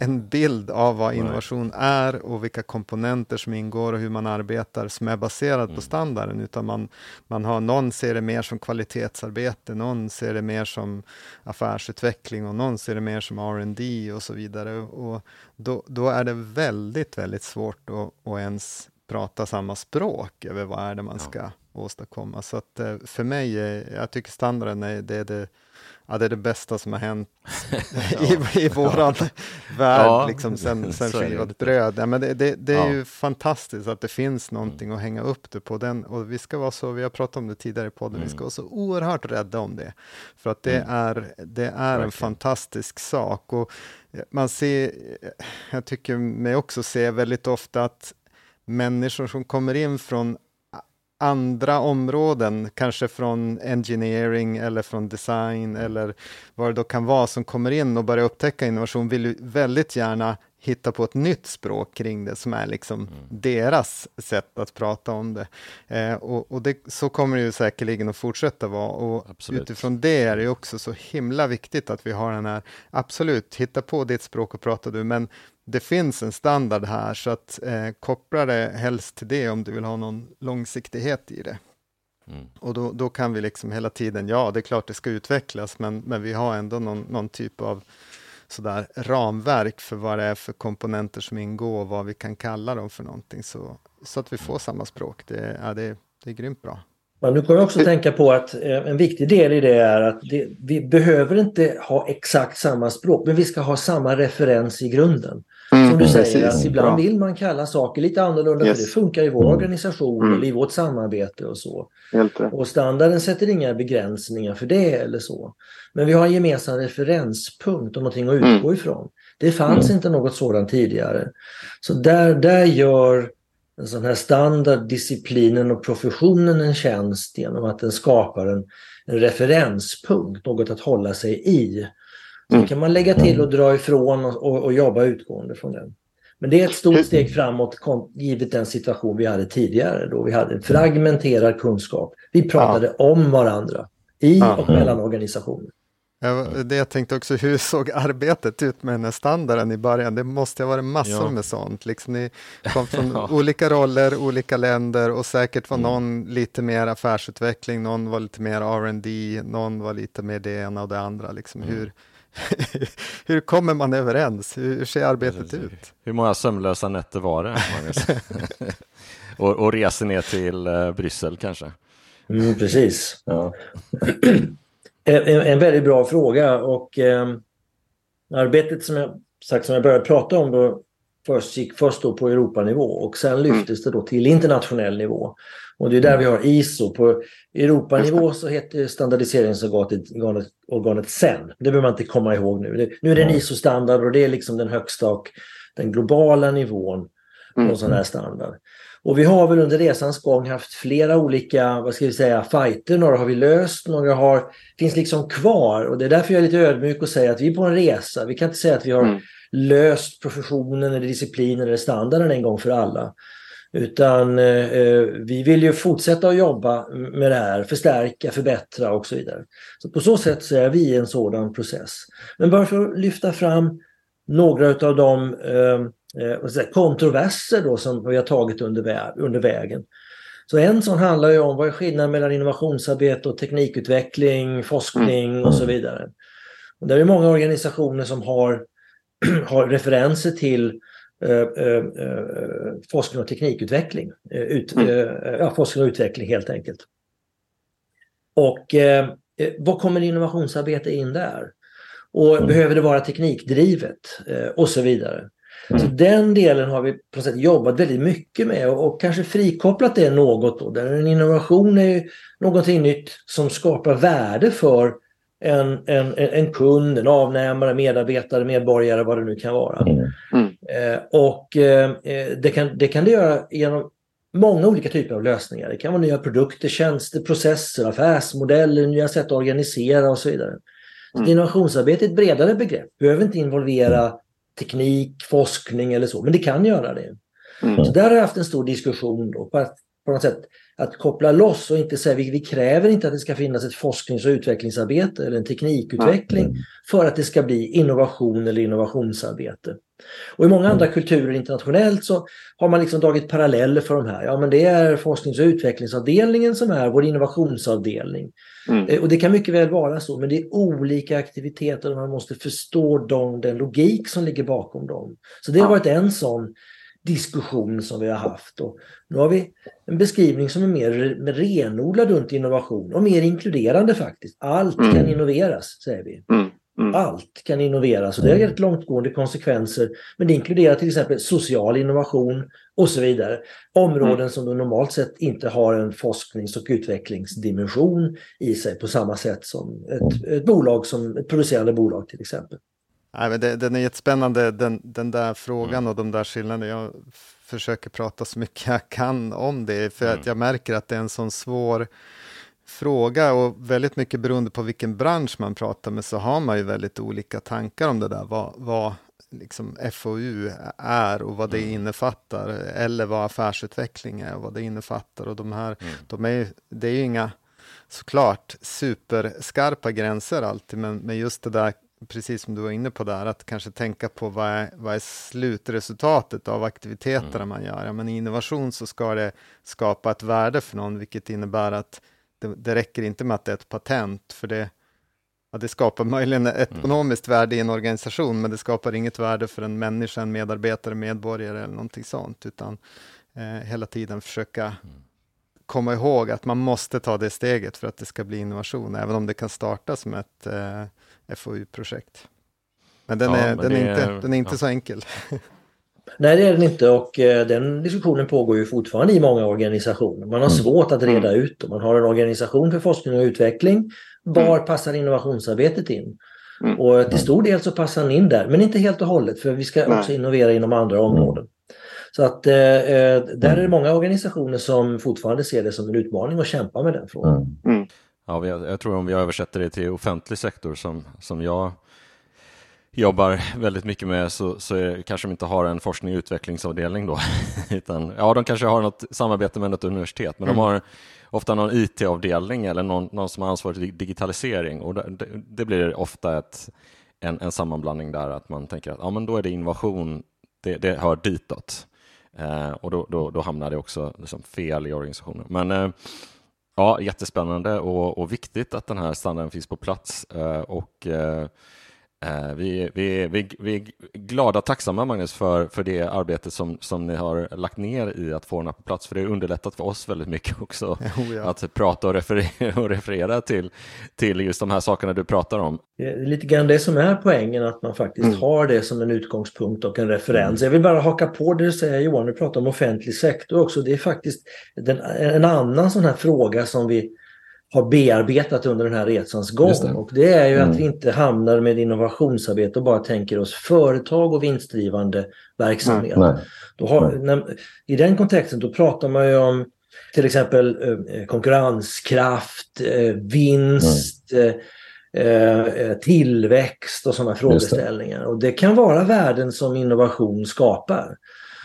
en bild av vad innovation är och vilka komponenter som ingår och hur man arbetar, som är baserad mm. på standarden, utan man, man har, någon ser det mer som kvalitetsarbete, någon ser det mer som affärsutveckling och någon ser det mer som R and D och så vidare, och då, då är det väldigt, väldigt svårt att, att ens prata samma språk över vad är det man ska ja. åstadkomma. Så att för mig, jag tycker standarden är det, är det Ja, det är det bästa som har hänt i, i våran ja. värld ja. liksom, sen, sen skivat bröd. Ja, men det det, det är ja. ju fantastiskt att det finns någonting mm. att hänga upp det på. Den, och vi ska vara så, vi har pratat om det tidigare i podden, mm. vi ska vara så oerhört rädda om det. För att det mm. är, det är Verkligen. en fantastisk sak. Och man ser, jag tycker mig också se väldigt ofta att människor som kommer in från andra områden, kanske från engineering eller från design eller vad det då kan vara, som kommer in och börjar upptäcka innovation, vill väldigt gärna hitta på ett nytt språk kring det som är liksom mm. deras sätt att prata om det. Eh, och och det, så kommer det ju säkerligen att fortsätta vara. Och absolut. Utifrån det är det också så himla viktigt att vi har den här, absolut, hitta på ditt språk och prata du, men det finns en standard här, så att eh, koppla det helst till det om du vill ha någon långsiktighet i det. Mm. Och då, då kan vi liksom hela tiden, ja, det är klart det ska utvecklas, men, men vi har ändå någon, någon typ av sådär ramverk för vad det är för komponenter som ingår och vad vi kan kalla dem för någonting, så, så att vi får samma språk. Det, ja, det, det är grymt bra. Men nu kan jag också tänka på att en viktig del i det är att det, vi behöver inte ha exakt samma språk, men vi ska ha samma referens i grunden. Mm, Som du säger, precis. att ibland Bra. vill man kalla saker lite annorlunda, yes. för det funkar i vår organisation mm. eller i vårt samarbete och så. Och standarden sätter inga begränsningar för det eller så. Men vi har en gemensam referenspunkt och någonting att utgå mm. ifrån. Det fanns mm. inte något sådant tidigare. Så där, där gör en sån här standard, disciplinen och professionen en tjänst genom att den skapar en, en referenspunkt, något att hålla sig i. Så mm. kan man lägga till och dra ifrån och, och, och jobba utgående från den. Men det är ett stort steg framåt kom, givet den situation vi hade tidigare, då vi hade en fragmenterad kunskap. Vi pratade ja. om varandra i och mm. mellan organisationer. Ja, det jag tänkte också, hur såg arbetet ut med den här standarden i början? Det måste ha varit massor ja. med sånt. Liksom, ni kom från ja. olika roller, olika länder, och säkert var mm. någon lite mer affärsutveckling, någon var lite mer R and D, någon var lite mer det ena och det andra. Liksom, mm. hur... hur kommer man överens? Hur ser arbetet hur, ut? Hur många sömnlösa nätter var det? och, och reser ner till uh, Bryssel kanske? Mm, precis. Ja. en, en väldigt bra fråga. Och um, arbetet som jag, sagt, som jag började prata om då, först gick först då på Europanivå och sen lyftes det då till internationell nivå. Och det är där vi har I S O. På Europanivå så heter standardiseringsorganet organet S E N. Det behöver man inte komma ihåg nu. Det, nu är det en I S O-standard och det är liksom den högsta och den globala nivån på mm. sån här standard. Och vi har väl under resans gång haft flera olika, vad ska vi säga, fighter. Några har vi löst, några har, finns liksom kvar. Och det är därför jag är lite ödmjuk och säger att vi är på en resa. Vi kan inte säga att vi har mm. löst professionen eller disciplinen eller standarden en gång för alla. Utan eh, vi vill ju fortsätta att jobba med det här, förstärka, förbättra och så vidare. Så på så sätt så är vi en sådan process. Men bara för att lyfta fram några av de eh, kontroverser då som vi har tagit under, vä- under vägen. Så en sån handlar ju om vad är skillnaden mellan innovationsarbete och teknikutveckling, forskning och så vidare. Och det är många organisationer som har, har referenser till Eh, eh, forskning och teknikutveckling. Eh, ut, eh, ja, forskning och utveckling helt enkelt. Och eh, vad kommer innovationsarbete in där? Och mm. behöver det vara teknikdrivet? Eh, och så vidare. Mm. Så den delen har vi på något sätt jobbat väldigt mycket med och, och kanske frikopplat det något då. Där en innovation är ju någonting nytt som skapar värde för En, en, en kund, en avnämare, medarbetare, medborgare, vad det nu kan vara. Mm. Eh, och eh, det, kan, det kan det göra genom många olika typer av lösningar. Det kan vara nya produkter, tjänster, processer, affärsmodeller, nya sätt att organisera och så vidare. Mm. Så innovationsarbete är ett bredare begrepp. Det behöver inte involvera teknik, forskning eller så, men det kan göra det. Mm. Så där har jag haft en stor diskussion då, på, att, på något sätt att koppla loss och inte säga vi, vi kräver inte att det ska finnas ett forsknings- och utvecklingsarbete eller en teknikutveckling mm. för att det ska bli innovation eller innovationsarbete. Och i många andra kulturer internationellt så har man liksom dragit paralleller för de här. Ja, men det är forsknings- och utvecklingsavdelningen som är vår innovationsavdelning. Mm. Och det kan mycket väl vara så, men det är olika aktiviteter och man måste förstå dem, den logik som ligger bakom dem. Så det har varit en sån diskussion som vi har haft, och nu har vi en beskrivning som är mer renodlad runt innovation och mer inkluderande faktiskt. Allt mm. kan innoveras, säger vi. Mm. Mm. Allt kan innoveras och det har gett långtgående konsekvenser, men det inkluderar till exempel social innovation och så vidare. Områden mm. som normalt sett inte har en forsknings- och utvecklingsdimension i sig på samma sätt som ett, ett bolag, som ett producerande bolag till exempel. Nej, men det, den är jättespännande, den, den där frågan och de där skillnaderna. Jag försöker prata så mycket jag kan om det, för mm. att jag märker att det är en sån svår fråga, och väldigt mycket beroende på vilken bransch man pratar med så har man ju väldigt olika tankar om det där. Vad, vad liksom F O U är och vad det mm. innefattar, eller vad affärsutveckling är och vad det innefattar. Och de här, mm. de är, det är ju inga såklart superskarpa gränser alltid, men, men just det där, precis som du var inne på där, att kanske tänka på vad är, vad är slutresultatet av aktiviteterna mm. man gör. Ja, men i innovation så ska det skapa ett värde för någon, vilket innebär att det, det räcker inte med att det är ett patent, för det, ja, det skapar möjligen ett ekonomiskt mm. värde i en organisation, men det skapar inget värde för en människa, en medarbetare, medborgare eller någonting sånt, utan eh, hela tiden försöka mm. komma ihåg att man måste ta det steget för att det ska bli innovation, även om det kan starta som ett eh, F O U-projekt. Men den, ja, är, men den är inte, är, den är inte ja. så enkel. Nej, det är den inte, och eh, den diskussionen pågår ju fortfarande i många organisationer. Man har mm. svårt att reda mm. ut. Man har en organisation för forskning och utveckling. Var mm. passar innovationsarbetet in? Mm. Och till stor del så passar den in där, men inte helt och hållet, för vi ska Nej. också innovera inom andra områden. Så att eh, där är det många organisationer som fortfarande ser det som en utmaning och kämpar med den frågan. Mm. Ja, jag tror om vi översätter det till offentlig sektor som, som jag jobbar väldigt mycket med, så, så är, kanske de inte har en forskning- och utvecklingsavdelning då. Utan, ja, de kanske har något samarbete med något universitet, men mm. de har ofta någon I T-avdelning eller någon, någon som har ansvar för digitalisering. Och det, det blir ofta ett, en, en sammanblandning där, att man tänker att ja, men då är det innovation, det, det hör ditåt. Eh, och då, då, då hamnar det också liksom fel i organisationen. Men... Eh, Ja, jättespännande och, och viktigt att den här standarden finns på plats, eh, och eh, Vi, vi, vi, vi är glada och tacksamma, Magnus, för, för det arbete som, som ni har lagt ner i att få den här på plats, för det har underlättat för oss väldigt mycket också oh, ja. att prata och referera, och referera till, till just de här sakerna du pratar om. Lite grann det som är poängen, att man faktiskt mm. har det som en utgångspunkt och en referens. Mm. Jag vill bara haka på det du säger, Johan, du pratar om offentlig sektor också. Det är faktiskt den, en annan sån här fråga som vi har bearbetat under den här resans gång. Det. Och det är ju mm. att vi inte hamnar med innovationsarbete och bara tänker oss företag och vinstdrivande verksamhet. Nej, nej, då har, när, i den kontexten då pratar man ju om till exempel eh, konkurrenskraft, eh, vinst, eh, tillväxt och sådana frågeställningar. Det. Och det kan vara värden som innovation skapar.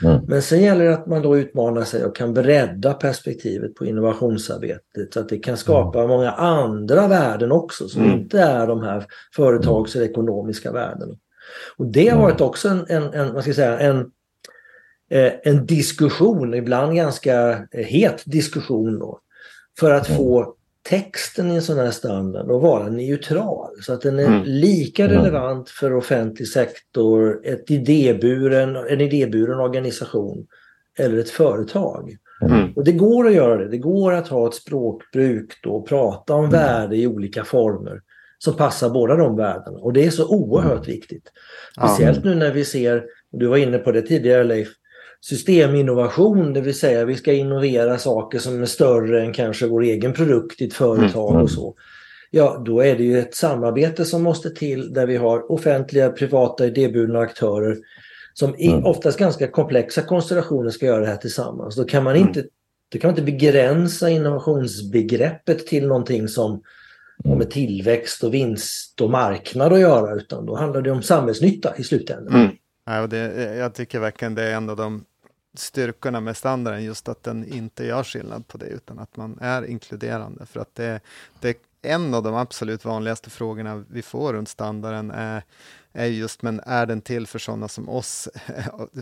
Mm. Men sen gäller det att man då utmanar sig och kan bredda perspektivet på innovationsarbetet så att det kan skapa mm. många andra värden också som mm. inte är de här företags- eller ekonomiska värdena. Och det har varit också en, en, en, vad ska jag säga, en, eh, en diskussion, ibland ganska het diskussion då, för att mm. få texten i en sån här standard och vara neutral så att den är mm. lika relevant för offentlig sektor, ett idéburen, en idéburen organisation eller ett företag. Mm. Och det går att göra det. Det går att ha ett språkbruk då och prata om mm. värde i olika former som passar båda de värdena. Och det är så oerhört mm. viktigt. Speciellt nu när vi ser, du var inne på det tidigare, Leif, systeminnovation, det vill säga vi ska innovera saker som är större än kanske vår egen produkt i ett företag mm. och så. Ja, då är det ju ett samarbete som måste till där vi har offentliga, privata, idéburna aktörer som i mm. oftast ganska komplexa konstellationer ska göra det här tillsammans. Då kan man inte, då kan man inte begränsa innovationsbegreppet till någonting som har med tillväxt och vinst och marknad att göra, utan då handlar det om samhällsnytta i slutändan. Mm. Ja, och det, jag tycker verkligen det är en av de styrkorna med standarden, just att den inte gör skillnad på det utan att man är inkluderande. För att det, det är en av de absolut vanligaste frågorna vi får runt standarden är, är just, men är den till för sådana som oss?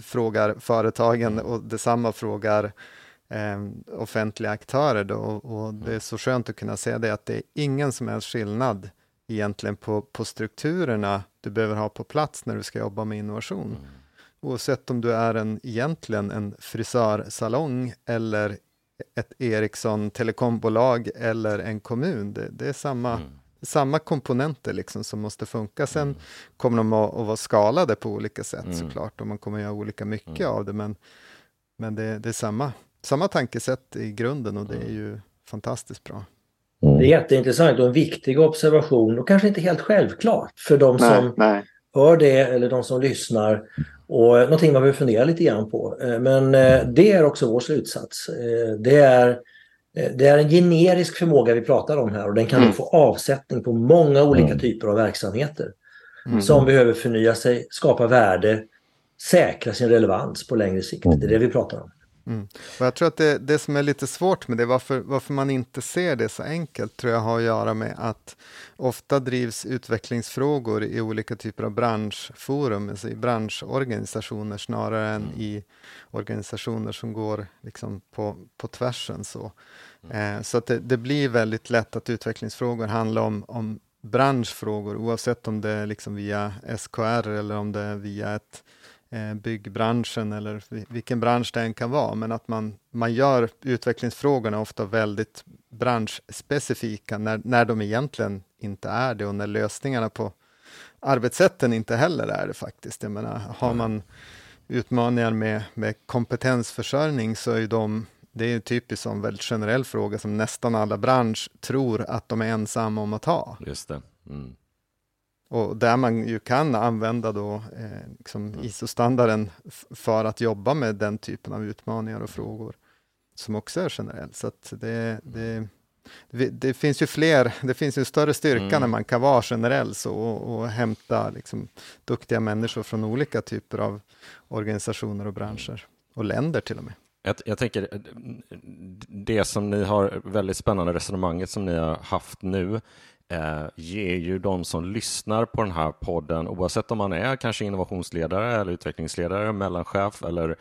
Frågar företagen, och detsamma frågar eh, offentliga aktörer då, och, och det är så skönt att kunna säga det, att det är ingen som helst skillnad egentligen på, på strukturerna du behöver ha på plats när du ska jobba med innovation. Mm. Oavsett om du är en, egentligen en frisörsalong eller ett Ericsson telekombolag eller en kommun. Det, det är samma, mm. samma komponenter liksom som måste funka. Sen mm. kommer de att, att vara skalade på olika sätt mm. såklart, och man kommer göra olika mycket mm. av det. Men, men det, det är samma, samma tankesätt i grunden, och det är ju fantastiskt bra. Det är jätteintressant och en viktig observation, och kanske inte helt självklart för de nej, som nej. hör det eller de som lyssnar, och någonting man behöver fundera lite grann på. Men det är också vår slutsats. Det är, det är en generisk förmåga vi pratar om här, och den kan mm. få avsättning på många olika typer av verksamheter mm. som behöver förnya sig, skapa värde, säkra sin relevans på längre sikt. Det är det vi pratar om. Mm. Och jag tror att det, det som är lite svårt med det, varför, varför man inte ser det så enkelt, tror jag har att göra med att ofta drivs utvecklingsfrågor i olika typer av branschforum, alltså i branschorganisationer snarare än i organisationer som går liksom på, på tvärsen. Så, eh, så att det, det blir väldigt lätt att utvecklingsfrågor handlar om, om branschfrågor, oavsett om det är liksom via S K R eller om det är via ett byggbranschen eller vilken bransch den kan vara, men att man, man gör utvecklingsfrågorna ofta väldigt branschspecifika när, när de egentligen inte är det, och när lösningarna på arbetssätten inte heller är det faktiskt. Jag menar, har man utmaningar med, med kompetensförsörjning, så är ju de, det är ju typiskt en väldigt generell fråga som nästan alla bransch tror att de är ensamma om att ha. Just det. Mm. Och där man ju kan använda då, eh, liksom mm. I S O-standarden f- för att jobba med den typen av utmaningar och frågor som också är generellt. Så att det, det, det, det finns ju fler, det finns ju större styrka mm. när man kan vara generell så, och, och hämta liksom duktiga människor från olika typer av organisationer och branscher och länder till och med. Jag, jag tänker, det som ni har, väldigt spännande resonemanget som ni har haft nu, Eh, ger ju de som lyssnar på den här podden, oavsett om man är kanske innovationsledare eller utvecklingsledare, mellanchef eller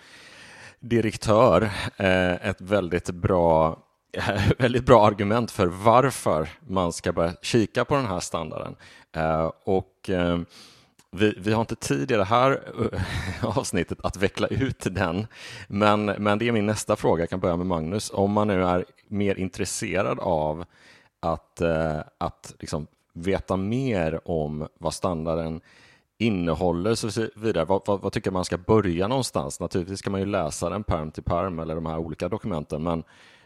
direktör, eh, ett väldigt bra, eh, väldigt bra argument för varför man ska börja kika på den här standarden. Eh, och eh, Vi, vi har inte tid i det här avsnittet att veckla ut den, men, men det är min nästa fråga. Jag kan börja med Magnus. Om man nu är mer intresserad av att, eh, att liksom veta mer om vad standarden innehåller och så vidare, vad, vad, vad tycker man ska börja någonstans? Naturligtvis kan man ju läsa den perm till perm eller de här olika dokumenten, men,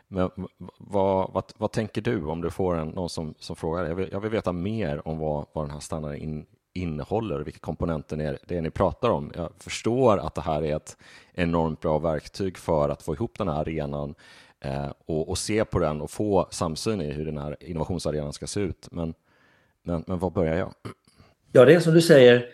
men vad, vad, vad tänker du om du får en, någon som, som frågar dig? Jag vill, jag vill veta mer om vad, vad den här standarden in, innehåller och vilka komponenter är, det är ni pratar om. Jag förstår att det här är ett enormt bra verktyg för att få ihop den här arenan eh, och, och se på den och få samsyn i hur den här innovationsarenan ska se ut. Men, men, men var börjar jag? Ja, det är som du säger,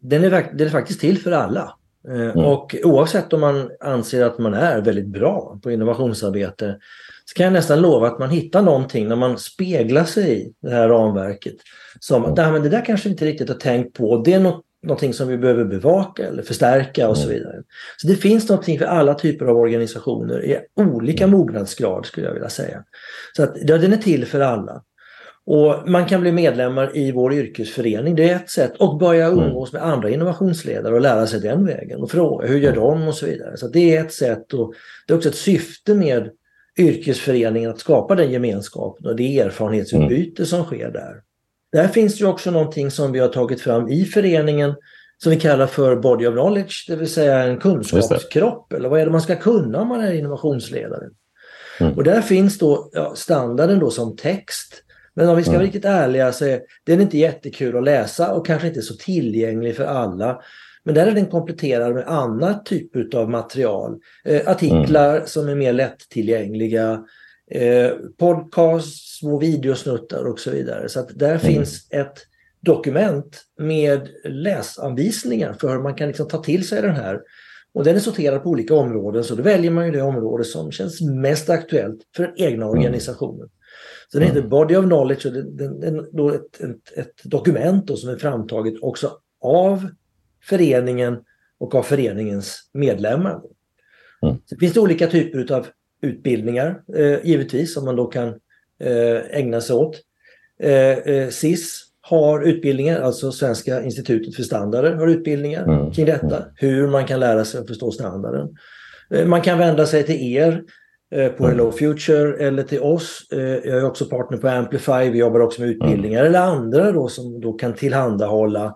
den är, den är faktiskt till för alla. Eh, mm. Och oavsett om man anser att man är väldigt bra på innovationsarbete, så kan jag nästan lova att man hittar någonting när man speglar sig i det här ramverket. Som att det där kanske inte riktigt har tänkt på. Det är något, någonting som vi behöver bevaka eller förstärka och så vidare. Så det finns någonting för alla typer av organisationer i olika mognadsgrad, skulle jag vilja säga. Så att, ja, den är till för alla. Och man kan bli medlemmar i vår yrkesförening, det är ett sätt, och börja umgås med andra innovationsledare och lära sig den vägen och fråga hur gör de och så vidare. Så det är ett sätt, och det är också ett syfte med yrkesföreningen att skapa den gemenskapen och det erfarenhetsutbyte som sker där. Där finns ju också någonting som vi har tagit fram i föreningen som vi kallar för body of knowledge, det vill säga en kunskapskropp, eller vad är det man ska kunna om man är innovationsledare. Mm. Och där finns då ja, standarden då som text. Men om vi ska vara riktigt ärliga så är den inte jättekul att läsa och kanske inte så tillgänglig för alla. Men där är den kompletterad med annat typ av material. Eh, artiklar mm. som är mer lättillgängliga, eh, podcasts, små videosnuttar och så vidare. Så att där mm. finns ett dokument med läsanvisningar för hur man kan liksom ta till sig den här. Och den är sorterad på olika områden, så då väljer man ju det område som känns mest aktuellt för den egna organisationen. Så den heter Body of Knowledge, och det är ett, ett, ett dokument då som är framtaget också av föreningen och av föreningens medlemmar. Mm. Så det finns det olika typer av utbildningar, eh, givetvis, som man då kan eh, ägna sig åt. Eh, eh, S I S har utbildningar, alltså Svenska institutet för standarder har utbildningar mm. kring detta, hur man kan lära sig att förstå standarden. Eh, man kan vända sig till er på Hello Future eller till oss. Jag är också partner på Amplify. Vi jobbar också med utbildningar mm. eller andra då, som då kan tillhandahålla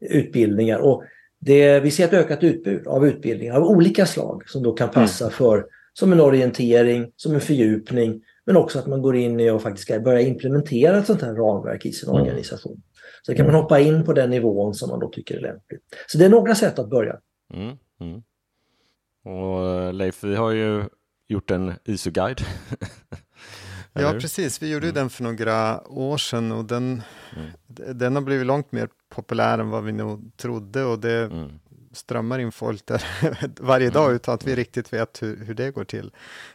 utbildningar. Och det, vi ser ett ökat utbud av utbildningar av olika slag som då kan passa mm. för som en orientering, som en fördjupning, men också att man går in i och faktiskt ska börja implementera ett sånt här ramverk i sin mm. organisation. Så kan man hoppa in på den nivån som man då tycker är lämpligt. Så det är några sätt att börja. Mm. Mm. Och Leif, vi har ju gjort en I S O-guide. Ja, precis. Vi gjorde mm. den för några år sedan, och den, mm. den har blivit långt mer populär än vad vi nog trodde, och det mm. strömmar in folk där varje dag utan att vi mm. riktigt vet hur, hur det går till.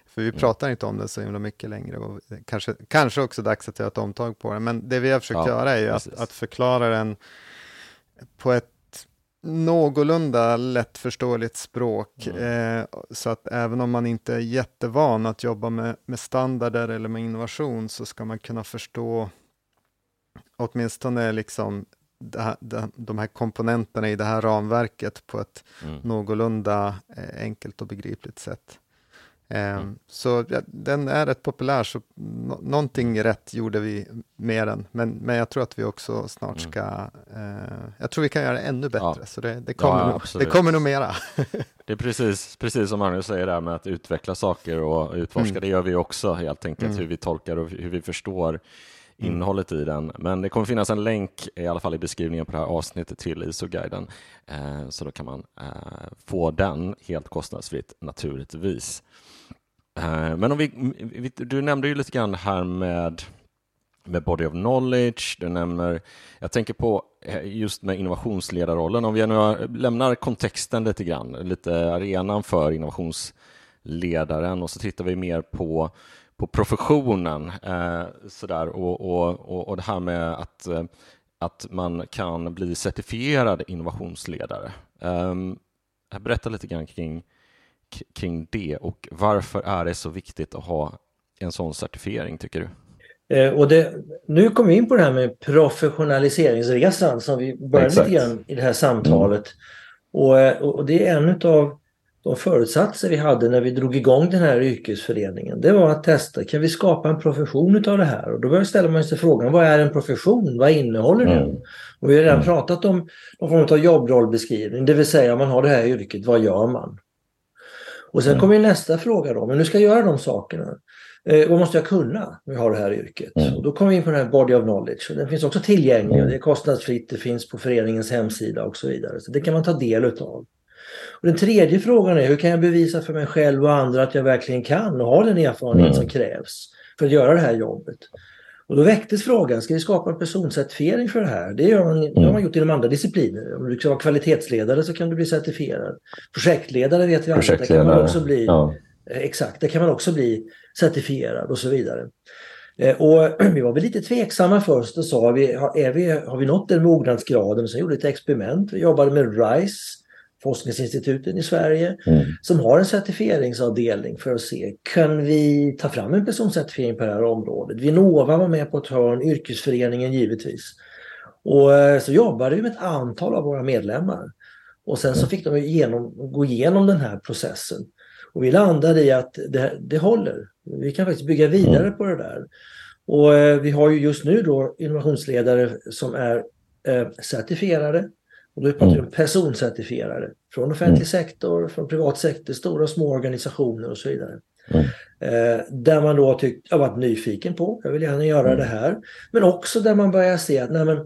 För vi mm. pratar inte om det så himla mycket längre, och kanske, kanske också dags att göra ett omtag på det. Men det vi har försökt ja, göra är att, att förklara den på ett någorlunda lättförståeligt språk mm. eh, så att även om man inte är jättevan att jobba med, med standarder eller med innovation, så ska man kunna förstå åtminstone liksom det här, det, de här komponenterna i det här ramverket på ett mm. någorlunda eh, enkelt och begripligt sätt. Eh, mm. Så ja, den är rätt populär, så no- någonting rätt gjorde vi med den, men, men jag tror att vi också snart ska eh, jag tror vi kan göra det ännu bättre, ja. Så det, det, kommer ja, nog, det kommer nog mera. Det är precis, precis som Magnus säger där med att utveckla saker och utforska, mm. det gör vi också helt enkelt, mm. hur vi tolkar och hur vi förstår innehållet i den. Men det kommer finnas en länk i alla fall i beskrivningen på det här avsnittet till I S O-guiden. Eh, så då kan man eh, få den helt kostnadsfritt naturligtvis. Eh, men om vi, du nämnde ju lite grann här med, med body of knowledge. Du nämner, jag tänker på just med innovationsledarrollen. Om vi nu lämnar kontexten lite grann, lite arenan för innovationsledaren, och så tittar vi mer på på professionen eh, sådär, och, och, och det här med att, att man kan bli certifierad innovationsledare. Um, berätta lite grann kring, kring det, och varför är det så viktigt att ha en sån certifiering, tycker du? Och det, nu kommer vi in på det här med professionaliseringsresan som vi började lite grann i det här samtalet. Mm. Och, och det är en av de förutsatser vi hade när vi drog igång den här yrkesföreningen. Det var att testa, kan vi skapa en profession av det här? Och då ställer man sig frågan, vad är en profession? Vad innehåller den? Mm. Och vi har redan mm. pratat om någon form av jobbrollbeskrivning. Det vill säga, om man har det här yrket, vad gör man? Och sen mm. kommer nästa fråga då, men nu ska jag göra de sakerna. Eh, vad måste jag kunna när jag har det här yrket? Mm. Och då kommer vi in på den här body of knowledge. Den finns också tillgänglig mm. och det är kostnadsfritt. Det finns på föreningens hemsida och så vidare. Så det kan man ta del av. Och den tredje frågan är, hur kan jag bevisa för mig själv och andra att jag verkligen kan och har den erfarenhet mm. som krävs för att göra det här jobbet? Och då väcktes frågan, ska vi skapa en personcertifiering för det här? Det gör man, mm. det har man gjort inom andra discipliner. Om du ska vara kvalitetsledare så kan du bli certifierad. Projektledare vet vi att kan man också bli... Ja. Exakt, det kan man också bli certifierad och så vidare. Och vi var väl lite tveksamma först och sa, vi, är vi, har vi nått den mognadsgraden? Sen gjorde vi ett experiment, vi jobbade med RISE, forskningsinstituten i Sverige, mm. som har en certifieringsavdelning för att se, kan vi ta fram en personcertifiering på det här området? Vinnova var med på ett hörn, yrkesföreningen givetvis. Och så jobbade vi med ett antal av våra medlemmar. Och sen så fick de genom, gå igenom den här processen. Och vi landade i att det, det håller. Vi kan faktiskt bygga vidare mm. på det där. Och eh, vi har ju just nu då innovationsledare som är eh, certifierade. Och då pratar vi om personcertifierade. Från offentlig sektor, från privat sektor, stora och små organisationer och så vidare. Mm. Eh, där man då tyckt, har varit nyfiken på, jag vill gärna göra mm. det här. Men också där man börjar se att nej, men,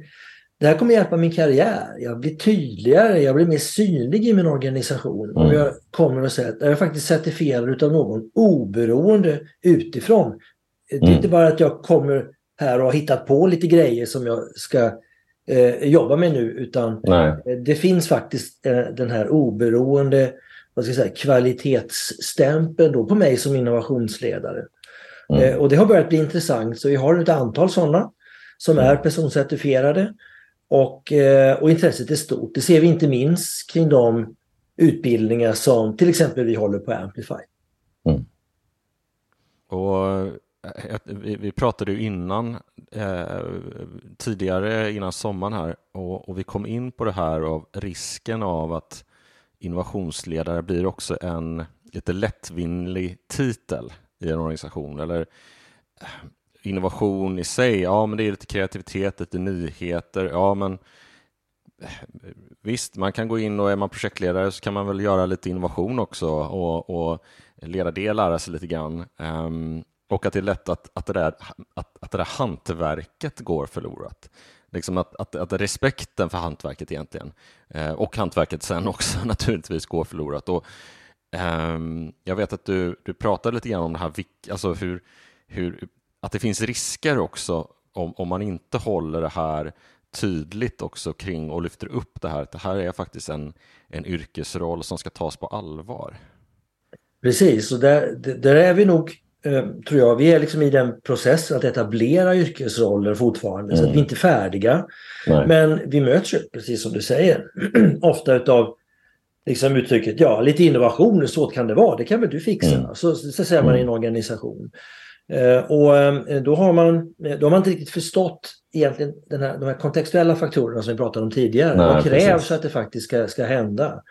det här kommer hjälpa min karriär. Jag blir tydligare, jag blir mer synlig i min organisation. Mm. Och jag kommer att säga att jag är faktiskt certifierad av någon oberoende utifrån. Mm. Det är inte bara att jag kommer här och har hittat på lite grejer som jag ska eh, jobba med nu. Utan Nej. Det finns faktiskt eh, den här oberoende, vad ska jag säga, kvalitetsstämpeln då på mig som innovationsledare. Mm. Eh, och det har börjat bli intressant. Så vi har ett antal sådana som är personcertifierade. Och, och intresset är stort. Det ser vi inte minst kring de utbildningar som till exempel vi håller på Amplify. Mm. Och vi, vi pratade ju innan eh, tidigare innan sommaren här och, och vi kom in på det här av risken av att innovationsledare blir också en lite lättvinlig titel i en organisation eller innovation i sig, ja men det är lite kreativitet, lite nyheter, ja men visst man kan gå in och är man projektledare så kan man väl göra lite innovation också och, och leda det, lära sig lite grann um, och att det är lätt att, att, det där, att, att det där hantverket går förlorat. Liksom att, att, att respekten för hantverket egentligen uh, och hantverket sen också naturligtvis går förlorat och um, jag vet att du, du pratade lite grann om det här, alltså hur, hur att det finns risker också om, om man inte håller det här tydligt också kring och lyfter upp det här. Att det här är faktiskt en, en yrkesroll som ska tas på allvar. Precis, och där, där är vi nog, tror jag, vi är liksom i den processen att etablera yrkesroller fortfarande. Mm. Så att vi inte är färdiga. Nej. Men vi möts ju, precis som du säger, ofta utav liksom uttrycket, ja lite innovation, så kan det vara, det kan väl du fixa. Mm. Så, så säger man i en organisation. Och då har man, då har man inte riktigt förstått egentligen den här, de här kontextuella faktorerna som vi pratade om tidigare. Nej, vad krävs precis. Att det faktiskt ska, ska hända?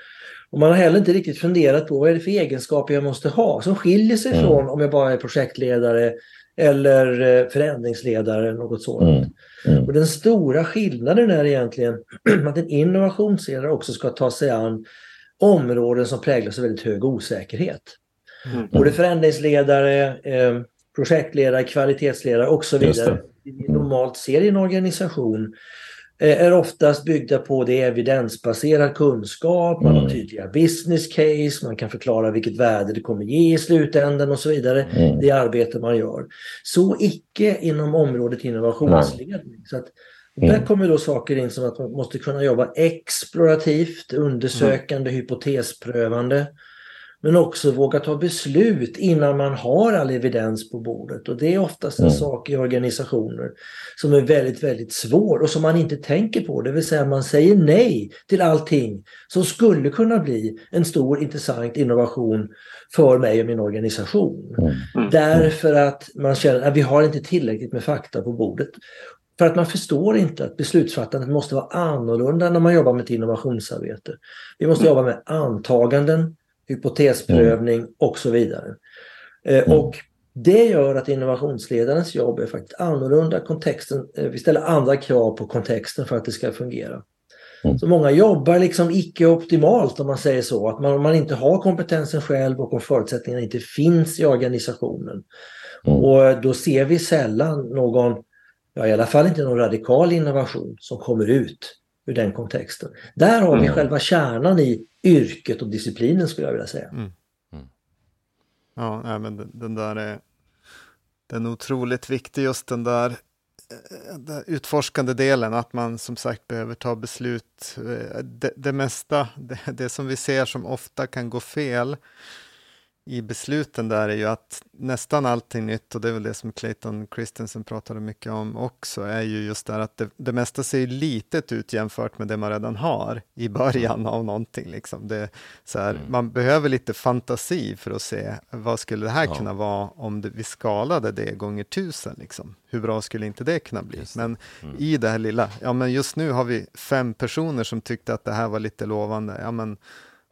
Och man har heller inte riktigt funderat på vad är det för egenskaper jag måste ha som skiljer sig mm. från om jag bara är projektledare eller förändringsledare eller något sådant. Mm. Mm. Och den stora skillnaden är egentligen att en innovationsledare också ska ta sig an områden som präglas av väldigt hög osäkerhet. Mm. Både förändringsledare, eh, projektledare, kvalitetsledare och så vidare. Vi normalt ser i en organisation är oftast byggda på det evidensbaserad kunskap, man har tydliga business case, man kan förklara vilket värde det kommer ge i slutändan och så vidare. Mm. Det arbete man gör. Så icke inom området innovationsledning. Så att där mm. kommer då saker in som att man måste kunna jobba explorativt, undersökande, mm. hypotesprövande. Men också våga ta beslut innan man har all evidens på bordet. Och det är oftast en mm. sak i organisationer som är väldigt, väldigt svår och som man inte tänker på. Det vill säga man säger nej till allting som skulle kunna bli en stor intressant innovation för mig och min organisation. Mm. Mm. Därför att man känner att vi har inte tillräckligt med fakta på bordet. För att man förstår inte att beslutsfattandet måste vara annorlunda när man jobbar med ett innovationsarbete. Vi måste jobba med antaganden, hypotesprövning mm. och så vidare. Eh, mm. Och det gör att innovationsledarens jobb är faktiskt annorlunda. Kontexten, eh, vi ställer andra krav på kontexten för att det ska fungera. Mm. Så många jobbar liksom icke-optimalt, om man säger så. Att man, om man inte har kompetensen själv och om förutsättningarna inte finns i organisationen. Mm. Och då ser vi sällan någon, ja, i alla fall inte någon radikal innovation som kommer ut ur den kontexten. Där har vi mm. själva kärnan i yrket och disciplinen, skulle jag vilja säga. Mm. Mm. Ja, nej, men den, den där är, den är otroligt viktig, just den där, den där utforskande delen, att man som sagt behöver ta beslut. Det, det mesta, det, det som vi ser som ofta kan gå fel i besluten där är ju att nästan allting nytt, och det är väl det som Clayton Christensen pratade mycket om också, är ju just där att det, det mesta ser litet ut jämfört med det man redan har i början av någonting. Liksom. Det, så här, mm. man behöver lite fantasi för att se vad skulle det här ja. kunna vara om det, vi skalade det gånger tusen. Liksom. Hur bra skulle inte det kunna bli? Just. Men mm. i det här lilla, ja men just nu har vi fem personer som tyckte att det här var lite lovande. Ja men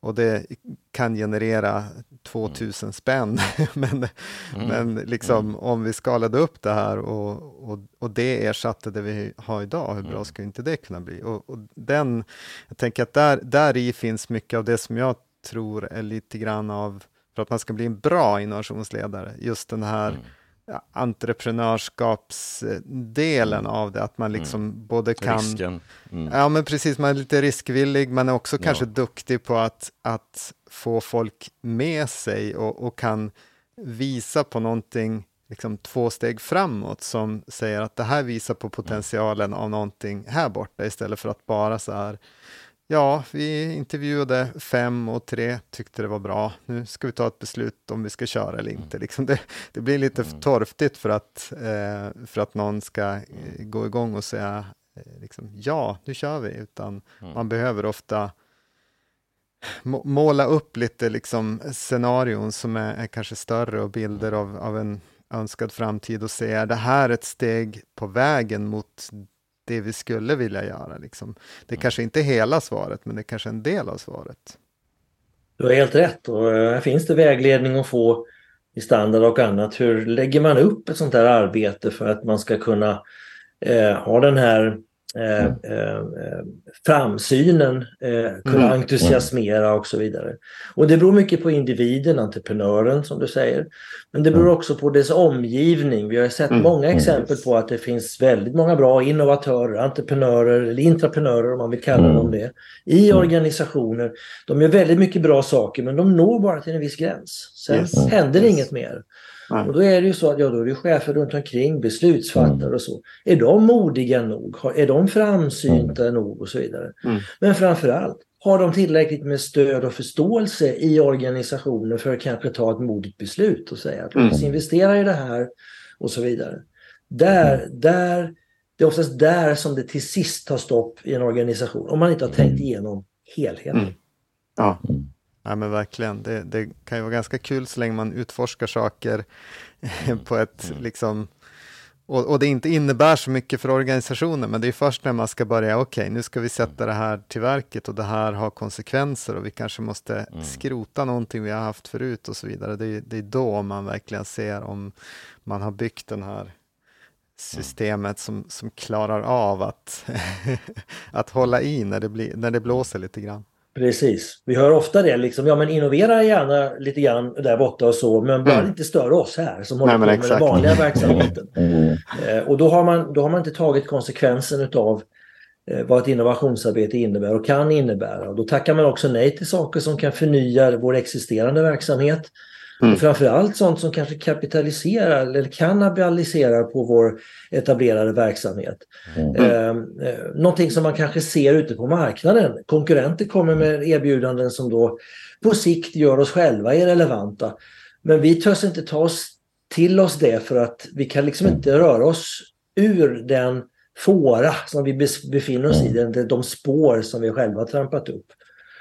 och det kan generera tvåtusen mm. spänn. men, mm. men liksom mm. om vi skalade upp det här och, och, och det ersatte det vi har idag, hur bra mm. skulle inte det kunna bli? Och, och den, jag tänker att där, där i finns mycket av det som jag tror är lite grann av, för att man ska bli en bra innovationsledare, just den här mm. entreprenörskapsdelen av det, att man liksom mm. både kan mm. ja men precis, man är lite riskvillig, man är också kanske ja. duktig på att, att få folk med sig och, och kan visa på någonting liksom två steg framåt som säger att det här visar på potentialen mm. av någonting här borta, istället för att bara så här ja, vi intervjuade fem och tre tyckte det var bra. Nu ska vi ta ett beslut om vi ska köra eller inte. Liksom det, det blir lite torftigt för att, eh, för att någon ska eh, gå igång och säga eh, liksom, ja, nu kör vi. Utan man behöver ofta må- måla upp lite liksom, scenarion som är, är kanske större och bilder av, av en önskad framtid och säga det här är ett steg på vägen mot det vi skulle vilja göra. Liksom. Det är mm. kanske inte hela svaret, men det är kanske en del av svaret. Du har helt rätt, och här finns det vägledning att få i standard och annat. Hur lägger man upp ett sånt här arbete för att man ska kunna eh, ha den här eh, mm. eh, framsynen, eh, kunna mm. entusiasmera och så vidare. Och det beror mycket på individen, entreprenören som du säger. Men det beror också på dess omgivning. Vi har sett mm. många exempel på att det finns väldigt många bra innovatörer, entreprenörer eller intraprenörer om man vill kalla dem det, i mm. organisationer. De gör väldigt mycket bra saker, men de når bara till en viss gräns. Sen yes. händer yes. inget mer. Mm. Och då är det ju så att ja, då är det chefer runt omkring, beslutsfattare mm. och så. Är de modiga nog? Är de framsynta mm. nog? Och så vidare. Mm. Men framförallt, har de tillräckligt med stöd och förståelse i organisationen för att kanske ta ett modigt beslut och säga att mm. vi investerar i det här och så vidare. Där, mm. där, det är oftast där som det till sist tar stopp i en organisation, om man inte har tänkt igenom helheten. Mm. Ja. Ja, men verkligen. Det, det kan ju vara ganska kul så länge man utforskar saker på ett mm. liksom... Och, och det inte innebär så mycket för organisationen, men det är först när man ska börja, okej, okay, nu ska vi sätta det här till verket och det här har konsekvenser och vi kanske måste mm. skrota någonting vi har haft förut och så vidare. Det är, det är då man verkligen ser om man har byggt den här systemet som, som klarar av att, att hålla i när det, blir, när det blåser lite grann. Precis. Vi hör ofta det liksom, ja men innovera gärna lite grann där borta och så, men bara mm. inte störa oss här som håller Nej, på med exakt. den vanliga verksamheten. mm. eh, och då har, man, då har man inte tagit konsekvensen utav eh, vad ett innovationsarbete innebär och kan innebära. Och då tackar man också nej till saker som kan förnya vår existerande verksamhet. Mm. Och framförallt sånt som kanske kapitaliserar eller kannibaliserar på vår etablerade verksamhet. Mm. Eh, någonting som man kanske ser ute på marknaden. Konkurrenter kommer med erbjudanden som då på sikt gör oss själva irrelevanta. Men vi törs inte ta oss till oss det för att vi kan liksom inte röra oss ur den fåra som vi befinner oss i, den, de spår som vi själva har trampat upp.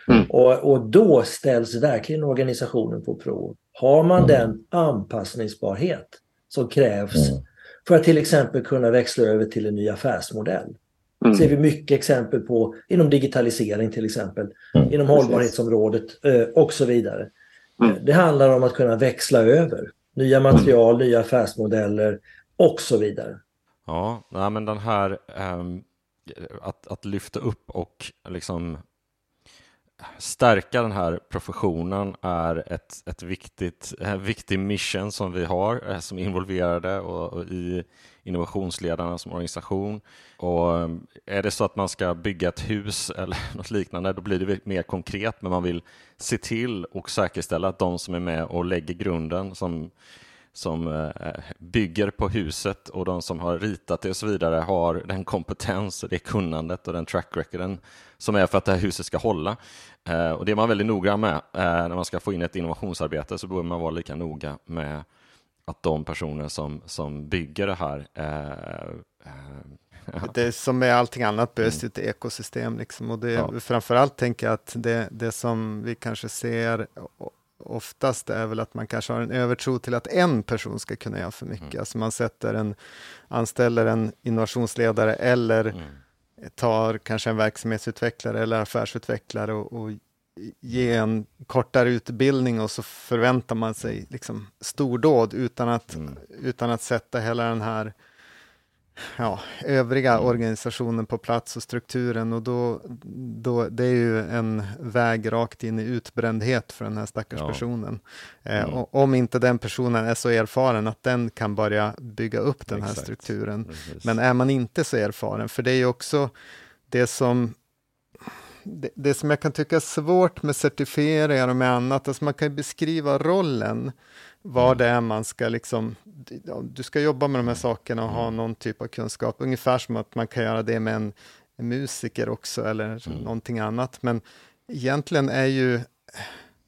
Mm. Och, och då ställs verkligen organisationen på prov. Har man den anpassningsbarhet som krävs mm. för att till exempel kunna växla över till en ny affärsmodell? Mm. Ser vi mycket exempel på inom digitalisering till exempel, mm. inom hållbarhetsområdet och så vidare. Mm. Det handlar om att kunna växla över nya material, mm. nya affärsmodeller och så vidare. Ja, nej, men den här ähm, att, att lyfta upp och liksom stärka den här professionen är ett, ett viktigt, en viktig mission som vi har som involverade och, och i innovationsledarna som organisation. Och är det så att man ska bygga ett hus eller något liknande, då blir det mer konkret, men man vill se till och säkerställa att de som är med och lägger grunden som, som bygger på huset och de som har ritat det och så vidare har den kompetens, det kunnandet och den track recorden som är för att det här huset ska hålla. Och det är man väldigt noga med. När man ska få in ett innovationsarbete så bör man vara lika noga med att de personer som, som bygger det här... Eh, eh, det är som med allting annat behövs mm. ett ekosystem. Liksom, och det, ja. Framförallt tänker jag att det, det som vi kanske ser... Oftast är väl att man kanske har en övertro till att en person ska kunna göra för mycket. Mm. Alltså man sätter en, anställer en innovationsledare eller mm. tar kanske en verksamhetsutvecklare eller affärsutvecklare och, och ger en kortare utbildning och så förväntar man sig liksom stordåd utan att, mm. utan att sätta hela den här ja, övriga mm. organisationen på plats och strukturen och då, då det är ju en väg rakt in i utbrändhet för den här stackars ja. personen. Mm. Eh, och om inte den personen är så erfaren att den kan börja bygga upp den Exakt. här strukturen. Precis. Men är man inte så erfaren, för det är ju också det som det, det som jag kan tycka är svårt med certifieringar och med annat, alltså man kan ju beskriva rollen. Vad det är man ska liksom, du ska jobba med de här sakerna och ha någon typ av kunskap. Ungefär som att man kan göra det med en, en musiker också eller mm. någonting annat. Men egentligen är ju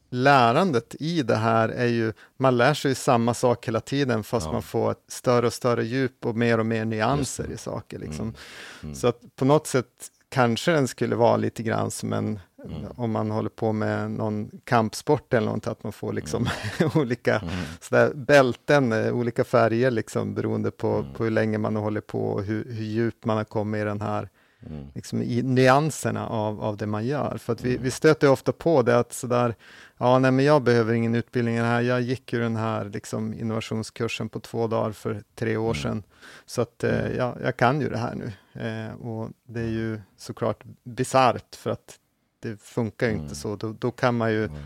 lärandet i det här är ju, man lär sig ju samma sak hela tiden fast ja. man får ett större och större djup och mer och mer nyanser i saker liksom. Mm. Mm. Så att på något sätt kanske den skulle vara lite grann som en Mm. om man håller på med någon kampsport eller något, att man får liksom mm. olika mm. sådär bälten, olika färger liksom, beroende på, mm. på hur länge man håller på och hur, hur djupt man har kommit i den här mm. liksom, i nyanserna av, av det man gör. För att vi, vi stöter ofta på det att sådär, ja nej men jag behöver ingen utbildning här, jag gick ju den här liksom, innovationskursen på två dagar för tre år sedan mm. så att eh, jag, jag kan ju det här nu eh, och det är ju såklart bisarrt för att det funkar ju inte mm. så. Då, då kan man ju mm.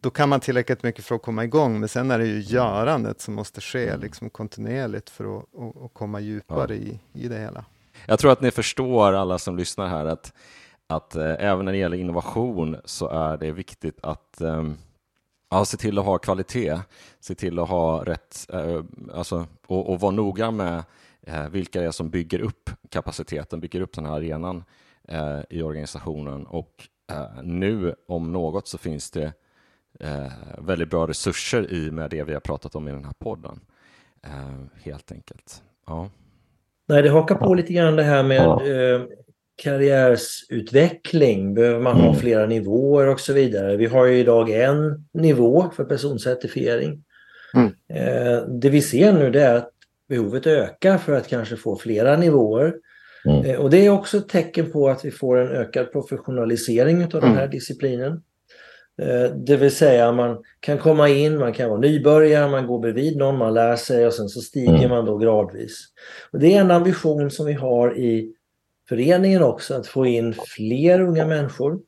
då kan man tillräckligt mycket för att komma igång, men sen är det ju görandet som måste ske mm. liksom kontinuerligt för att och, och komma djupare ja. i, i det hela. Jag tror att ni förstår, alla som lyssnar här, att, att eh, även när det gäller innovation så är det viktigt att eh, ja, se till att ha kvalitet, se till att ha rätt eh, alltså, och, och vara noga med eh, vilka det är som bygger upp kapaciteten, bygger upp den här arenan eh, i organisationen. Och nu om något så finns det eh, väldigt bra resurser i med det vi har pratat om i den här podden. Eh, helt enkelt. Ja. Nej, det hakar på lite grann det här med eh, karriärsutveckling. Behöver man ha flera nivåer och så vidare. Vi har ju idag en nivå för personcertifiering. Mm. Eh, det vi ser nu det är att behovet ökar för att kanske få flera nivåer. Mm. Och det är också ett tecken på att vi får en ökad professionalisering av mm. den här disciplinen. Det vill säga man kan komma in, man kan vara nybörjare, man går bredvid någon, man lär sig och sen så stiger mm. man då gradvis. Och det är en ambition som vi har i föreningen också, att få in fler unga människor,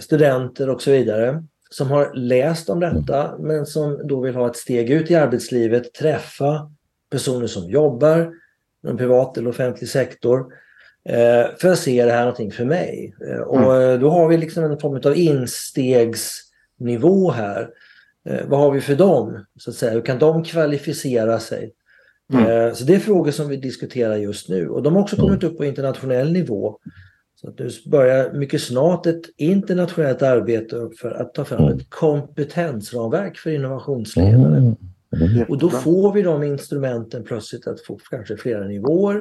studenter och så vidare, som har läst om detta men som då vill ha ett steg ut i arbetslivet, träffa personer som jobbar en privat eller offentlig sektor för att se det här någonting för mig. Mm. Och då har vi liksom en form av instegsnivå här eh, vad har vi för dem, så att säga, hur kan de kvalificera sig? Mm. Eh, så det är frågor som vi diskuterar just nu, och de har också kommit upp på internationell nivå. Så att nu börjar mycket snart ett internationellt arbete för att ta fram ett kompetensramverk för innovationsledare. Mm. Mm. Och då får vi de instrumenten plötsligt att få kanske flera nivåer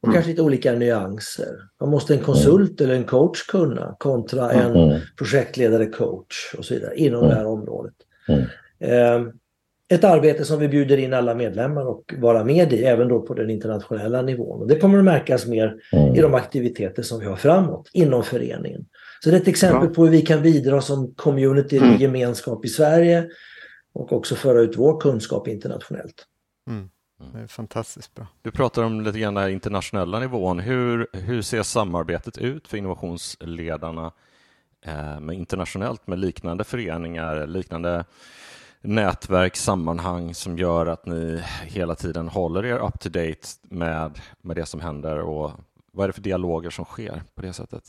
och mm. kanske lite olika nyanser. Man måste en konsult eller en coach kunna kontra en mm. projektledare, coach och så vidare inom mm. det här området. Mm. Eh, ett arbete som vi bjuder in alla medlemmar och vara med i, även då på den internationella nivån. Och det kommer att märkas mer mm. i de aktiviteter som vi har framåt inom föreningen. Så det är ett exempel ja. på hur vi kan bidra som community mm. och gemenskap i Sverige och också föra ut vår kunskap internationellt. Mm. Det är fantastiskt bra. Du pratar om lite grann den internationella nivån. Hur, hur ser samarbetet ut för innovationsledarna eh, med internationellt med liknande föreningar, liknande nätverk, sammanhang som gör att ni hela tiden håller er up to date med, med det som händer, och vad är det för dialoger som sker på det sättet?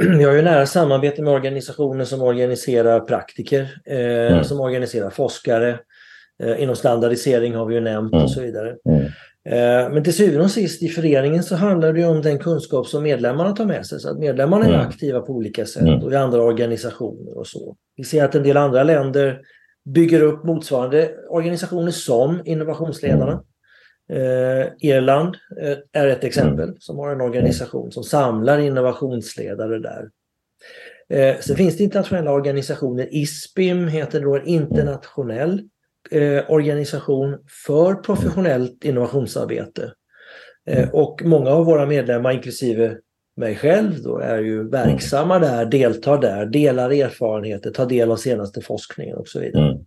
Vi har ju nära samarbete med organisationer som organiserar praktiker, eh, mm. som organiserar forskare. Eh, inom standardisering har vi ju nämnt mm. och så vidare. Mm. Eh, men till syvende och sist i föreningen så handlar det ju om den kunskap som medlemmarna tar med sig. Så att medlemmarna mm. är aktiva på olika sätt mm. och i andra organisationer och så. Vi ser att en del andra länder bygger upp motsvarande organisationer som Innovationsledarna. Mm. Eh, Irland eh, är ett exempel mm. som har en organisation som samlar innovationsledare där. Eh, sen finns det internationella organisationer. I S P I M heter då en internationell eh, organisation för professionellt innovationsarbete. Eh, och många av våra medlemmar, inklusive mig själv, då, är ju verksamma där, deltar där, delar erfarenheter, tar del av senaste forskningen och så vidare. Mm.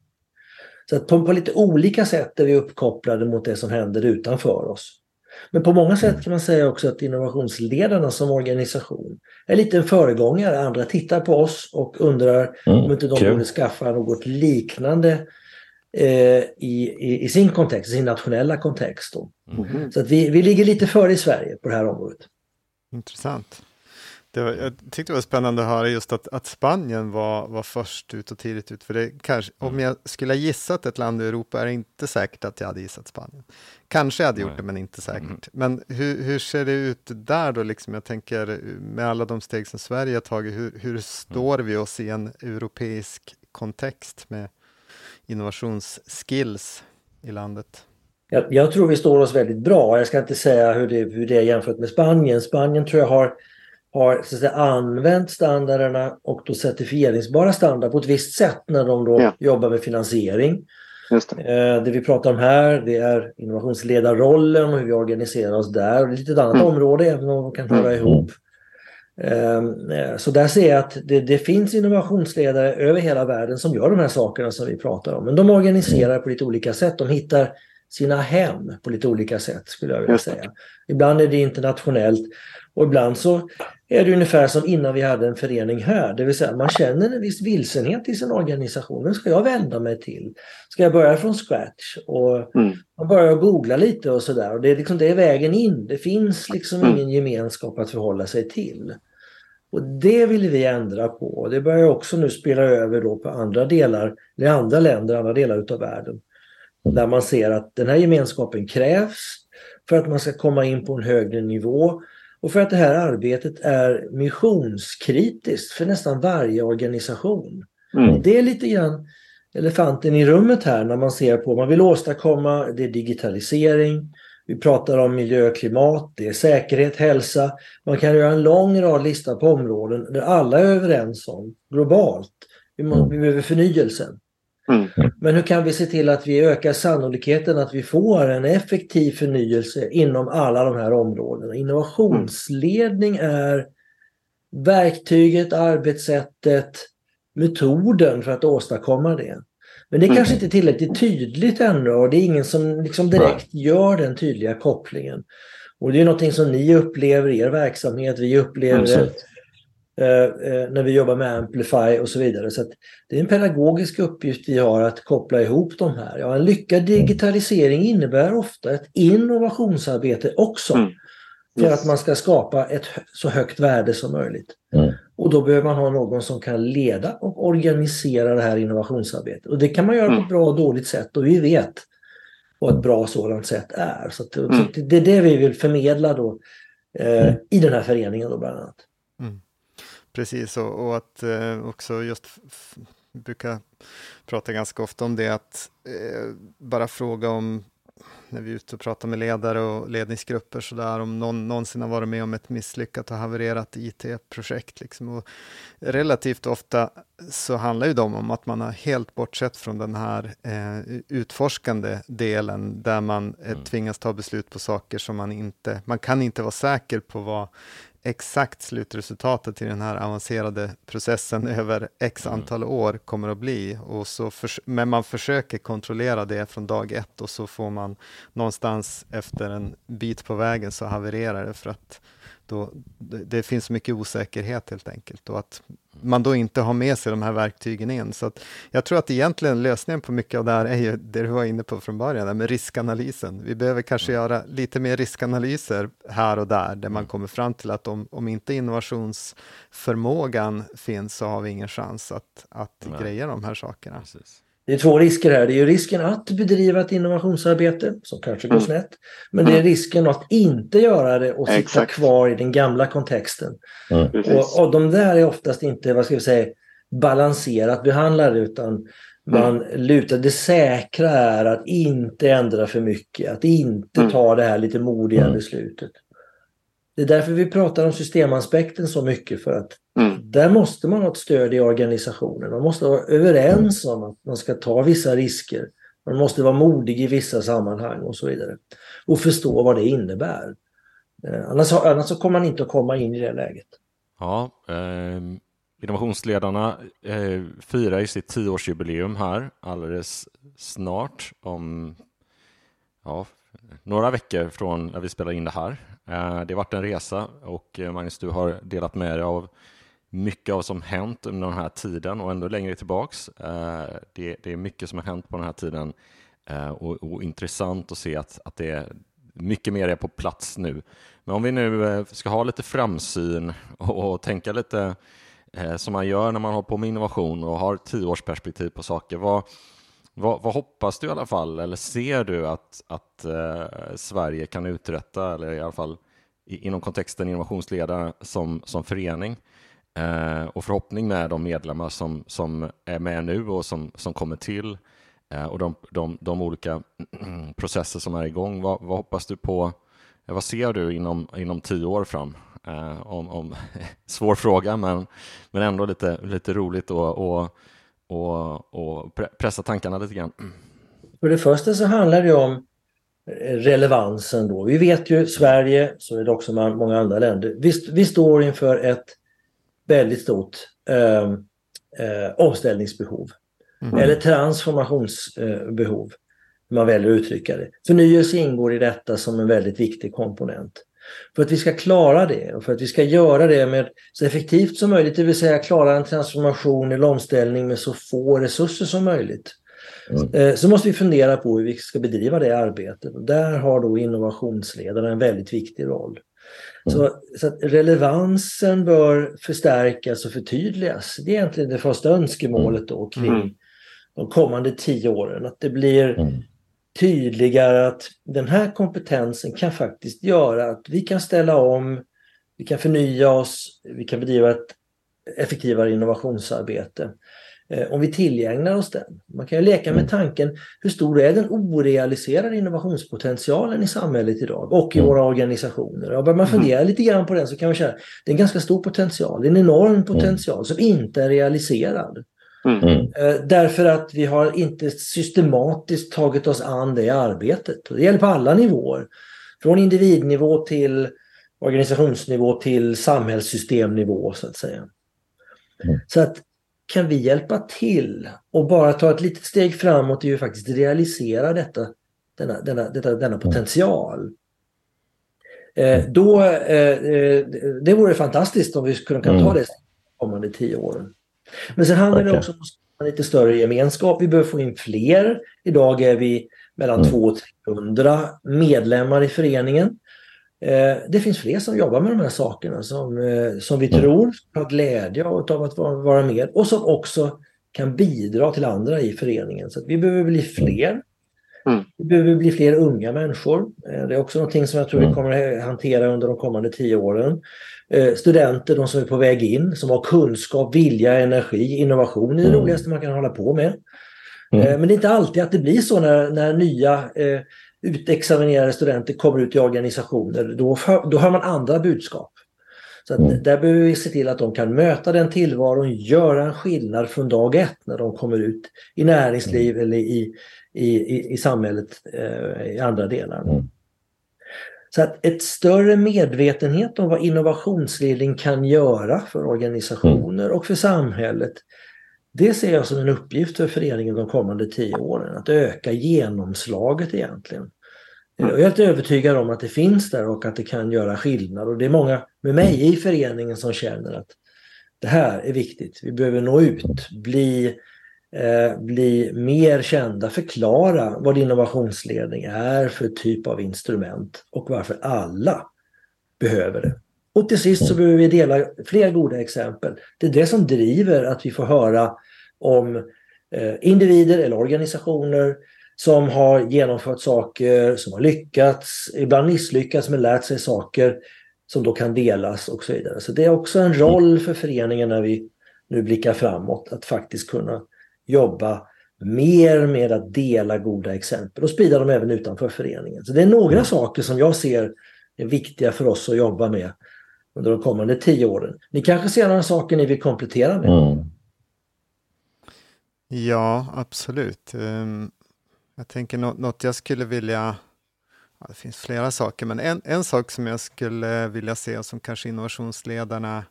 Så att på, på lite olika sätt är vi uppkopplade mot det som händer utanför oss. Men på många sätt kan man säga också att innovationsledarna som organisation är lite en föregångare. Andra tittar på oss och undrar mm, om inte de borde skaffa något liknande eh, i, i, i sin kontext, i sin nationella kontext. Då. Mm. Så att vi, vi ligger lite före i Sverige på det här området. Intressant. Det var, jag tyckte det var spännande att höra just att, att Spanien var, var först ut och tidigt ut. För det kanske, mm. om jag skulle ha gissat ett land i Europa är det inte säkert att jag hade gissat Spanien. Kanske jag hade gjort Nej. det, men inte säkert. Mm. Men hur, hur ser det ut där då? Liksom, jag tänker med alla de steg som Sverige har tagit. Hur, hur står mm. vi oss i en europeisk kontext med innovationsskills i landet? Jag, jag tror vi står oss väldigt bra. Jag ska inte säga hur det, hur det är jämfört med Spanien. Spanien tror jag har... har så att säga, använt standarderna och då certifieringsbara standarder på ett visst sätt när de då ja. jobbar med finansiering. Just det. Eh, det vi pratar om här, det är innovationsledarrollen och hur vi organiserar oss där. Det är ett litet annat mm. område, även om de kan höra ihop. Eh, så där ser jag att det, det finns innovationsledare över hela världen som gör de här sakerna som vi pratar om. Men de organiserar på lite olika sätt. De hittar sina hem på lite olika sätt, skulle jag vilja säga. Ibland är det internationellt. Och ibland så är det ungefär som innan vi hade en förening här. Det vill säga man känner en viss vilsenhet i sin organisation. Vem ska jag vända mig till? Ska jag börja från scratch? Och mm. man börjar googla lite och sådär. Och det är, liksom, det är vägen in. Det finns liksom mm. ingen gemenskap att förhålla sig till. Och det vill vi ändra på. Och det börjar också nu spela över då på andra delar. Eller andra länder, andra delar utav världen. Där man ser att den här gemenskapen krävs för att man ska komma in på en högre nivå. Och för att det här arbetet är missionskritiskt för nästan varje organisation. Mm. Det är lite grann elefanten i rummet här när man ser på. Man vill åstadkomma, det är digitalisering. Vi pratar om miljö och klimat, det är säkerhet, hälsa. Man kan göra en lång rad lista på områden där alla är överens om globalt. Vi, må, vi behöver förnyelsen. Mm. Men hur kan vi se till att vi ökar sannolikheten att vi får en effektiv förnyelse inom alla de här områdena? Innovationsledning är verktyget, arbetssättet, metoden för att åstadkomma det. Men det är mm. kanske inte tillräckligt tydligt ännu, och det är ingen som liksom direkt gör den tydliga kopplingen. Och det är någonting som ni upplever i er verksamhet, vi upplever mm. när vi jobbar med Amplify och så vidare. Så att det är en pedagogisk uppgift vi har att koppla ihop de här. Ja, en lyckad digitalisering innebär ofta ett innovationsarbete också. Mm. för att man ska skapa ett så högt värde som möjligt. Mm. Och då behöver man ha någon som kan leda och organisera det här innovationsarbetet. Och det kan man göra på ett bra och dåligt sätt, och vi vet vad ett bra sådant sätt är. Så, att, mm. så det är det vi vill förmedla då, eh, mm. i den här föreningen då bland annat. Mm. Precis, och, och att eh, också just... F- brukar prata ganska ofta om det, att eh, bara fråga om, när vi är ute och pratar med ledare och ledningsgrupper så där, om någon någonsin har varit med om ett misslyckat och havererat I T-projekt liksom. Och relativt ofta så handlar ju de om att man har helt bortsett från den här eh, utforskande delen där man eh, tvingas ta beslut på saker som man inte, man kan inte vara säker på vad exakt slutresultatet i den här avancerade processen över x antal år kommer att bli. Och så förs- men man försöker kontrollera det från dag ett, och så får man någonstans efter en bit på vägen så havererar det, för att då, det, det finns mycket osäkerhet helt enkelt, och att man då inte har med sig de här verktygen in. Så att jag tror att egentligen lösningen på mycket av det här är ju det du var inne på från början, där med riskanalysen. Vi behöver kanske göra lite mer riskanalyser här och där, där man kommer fram till att om, om inte innovationsförmågan finns så har vi ingen chans att, att greja de här sakerna. Precis. Det är två risker här. Det är ju risken att bedriva ett innovationsarbete som kanske går mm. snett. Men det är risken att inte göra det och sitta Exakt. kvar i den gamla kontexten. Mm. Och, och de där är oftast inte, vad ska vi säga, balanserat behandlade, utan man mm. lutar. Det säkra är att inte ändra för mycket. Att inte mm. ta det här lite modiga mm. beslutet. Det är därför vi pratar om systemaspekten så mycket, för att mm. där måste man ha ett stöd i organisationen. Man måste vara överens om att man ska ta vissa risker. Man måste vara modig i vissa sammanhang och så vidare. Och förstå vad det innebär. Annars, annars så kommer man inte att komma in i det läget. Ja, eh, Innovationsledarna eh, firar ju sitt tioårsjubileum här alldeles snart, om ja, några veckor från när vi spelar in det här. Det har varit en resa, och Magnus, du har delat med dig av mycket av vad som hänt under den här tiden och ändå längre tillbaks. Det är mycket som har hänt på den här tiden, och intressant att se att det är mycket mer är på plats nu. Men om vi nu ska ha lite framsyn och tänka lite som man gör när man håller på med innovation och har tioårsperspektiv på saker, vad Vad, vad hoppas du i alla fall, eller ser du att, att eh, Sverige kan uträtta, eller i alla fall i, inom kontexten innovationsledare som, som förening, eh, och förhoppning med de medlemmar som, som är med nu och som, som kommer till, eh, och de, de, de olika processer som är igång. Vad, vad hoppas du på, eh, vad ser du inom, inom tio år fram? Eh, om, om, svår fråga, men, men ändå lite, lite roligt och, och Och, och pressa tankarna lite grann. För det första så handlar det om relevansen då. Vi vet ju, Sverige, så är det också många andra länder, vi, vi står inför ett väldigt stort eh, eh, omställningsbehov. Mm. Eller transformationsbehov, eh, man väljer att uttrycka det. Förnyelse ingår i detta som en väldigt viktig komponent. För att vi ska klara det, och för att vi ska göra det med så effektivt som möjligt, det vill säga klara en transformation eller omställning med så få resurser som möjligt, mm. så måste vi fundera på hur vi ska bedriva det arbetet. Och där har då innovationsledarna en väldigt viktig roll. Mm. Så, så att relevansen bör förstärkas och förtydligas. Det är egentligen det första önskemålet då kring mm. de kommande tio åren. Att det blir... Mm. tydligare att den här kompetensen kan faktiskt göra att vi kan ställa om, vi kan förnya oss, vi kan bedriva ett effektivare innovationsarbete eh, om vi tillägnar oss den. Man kan ju leka med tanken, hur stor är den orealiserade innovationspotentialen i samhället idag och i våra organisationer? Och börjar man fundera lite grann på den, så kan man säga att det är en ganska stor potential, en enorm potential som inte är realiserad. Mm. Därför att vi har inte systematiskt tagit oss an det arbetet. Det gäller på alla nivåer. Från individnivå till organisationsnivå till samhällssystemnivå, så att säga. Mm. Så att kan vi hjälpa till och bara ta ett litet steg framåt, är ju faktiskt realisera detta, denna, denna, detta, denna potential. Eh, då, eh, det vore fantastiskt om vi kunde kan ta det de kommande tio åren. Men sen handlar okay. det också om lite större gemenskap. Vi behöver få in fler. Idag är vi mellan mm. tvåhundra och trehundra medlemmar i föreningen. Det finns fler som jobbar med de här sakerna som, som vi tror har glädje av att vara med och som också kan bidra till andra i föreningen. Så att vi behöver bli fler. Mm. Vi behöver bli fler unga människor. Det är också någonting som jag tror vi kommer att hantera under de kommande tio åren. Studenter, de som är på väg in, som har kunskap, vilja, energi, innovation är det roligaste man kan hålla på med. Mm. Men det är inte alltid att det blir så när, när nya eh, utexaminerade studenter kommer ut i organisationer. Då, då har man andra budskap. Så att, mm. där behöver vi se till att de kan möta den tillvaron, göra en skillnad från dag ett när de kommer ut i näringsliv mm. eller i, i, i, i samhället eh, i andra delar. Mm. Så att ett större medvetenhet om vad innovationsledning kan göra för organisationer mm. och för samhället. Det ser jag som en uppgift för föreningen de kommande tio åren. Att öka genomslaget egentligen. Jag är helt övertygad om att det finns där och att det kan göra skillnad. Och det är många med mig i föreningen som känner att det här är viktigt. Vi behöver nå ut, bli, eh, bli mer kända, förklara vad innovationsledning är för typ av instrument och varför alla behöver det. Och till sist så behöver vi dela fler goda exempel. Det är det som driver att vi får höra om individer eller organisationer som har genomfört saker, som har lyckats, ibland misslyckats men lärt sig saker som då kan delas och så vidare. Så det är också en roll för föreningen när vi nu blickar framåt att faktiskt kunna jobba mer med att dela goda exempel och sprida dem även utanför föreningen. Så det är några saker som jag ser är viktiga för oss att jobba med under de kommande tio åren. Ni kanske ser några saker ni vill komplettera med? Mm. Ja, absolut. Jag tänker något jag skulle vilja... Ja, det finns flera saker, men en, en sak som jag skulle vilja se och som kanske innovationsledarna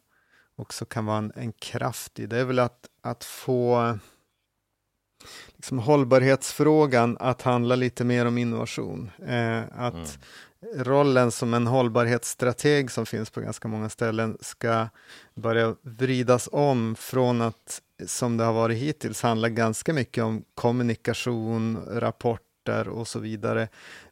också kan vara en, en kraft i, det är väl att, att få liksom hållbarhetsfrågan att handla lite mer om innovation. Eh, att mm. rollen som en hållbarhetsstrateg som finns på ganska många ställen ska börja vridas om från att, som det har varit hittills, handla ganska mycket om kommunikation, rapporter och så vidare,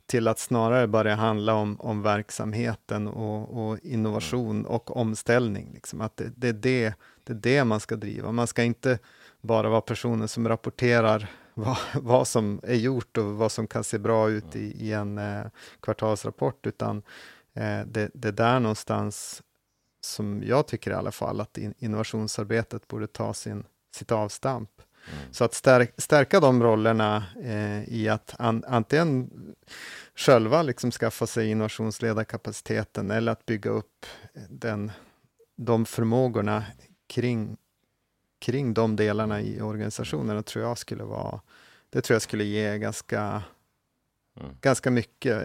till att snarare börja handla om, om verksamheten och, och innovation och omställning. Liksom. Att det, det, är det, det är det man ska driva. Man ska inte bara vara personen som rapporterar vad, vad som är gjort och vad som kan se bra ut i, i en eh, kvartalsrapport, utan eh, det, det där någonstans som jag tycker i alla fall att in, innovationsarbetet borde ta sin, sitt avstamp. Mm. Så att stärk, stärka de rollerna eh, i att an, antingen själva liksom skaffa sig innovationsledarkapaciteten eller att bygga upp den, de förmågorna kring kring de delarna i organisationen, tror jag skulle vara, det tror jag skulle ge ganska mm. ganska mycket.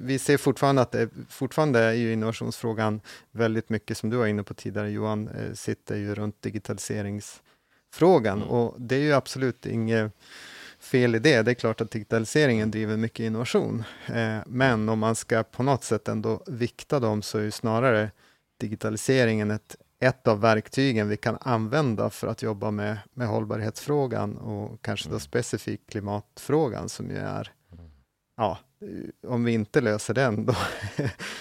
Vi ser fortfarande att det, fortfarande är ju innovationsfrågan väldigt mycket, som du var inne på tidigare Johan, sitter ju runt digitaliseringsfrågan mm. och det är ju absolut inget fel i det. Det är klart att digitaliseringen driver mycket innovation, men om man ska på något sätt ändå vikta dem så är ju snarare digitaliseringen ett ett av verktygen vi kan använda för att jobba med, med hållbarhetsfrågan och kanske då specifikt klimatfrågan som ju är, ja, om vi inte löser den då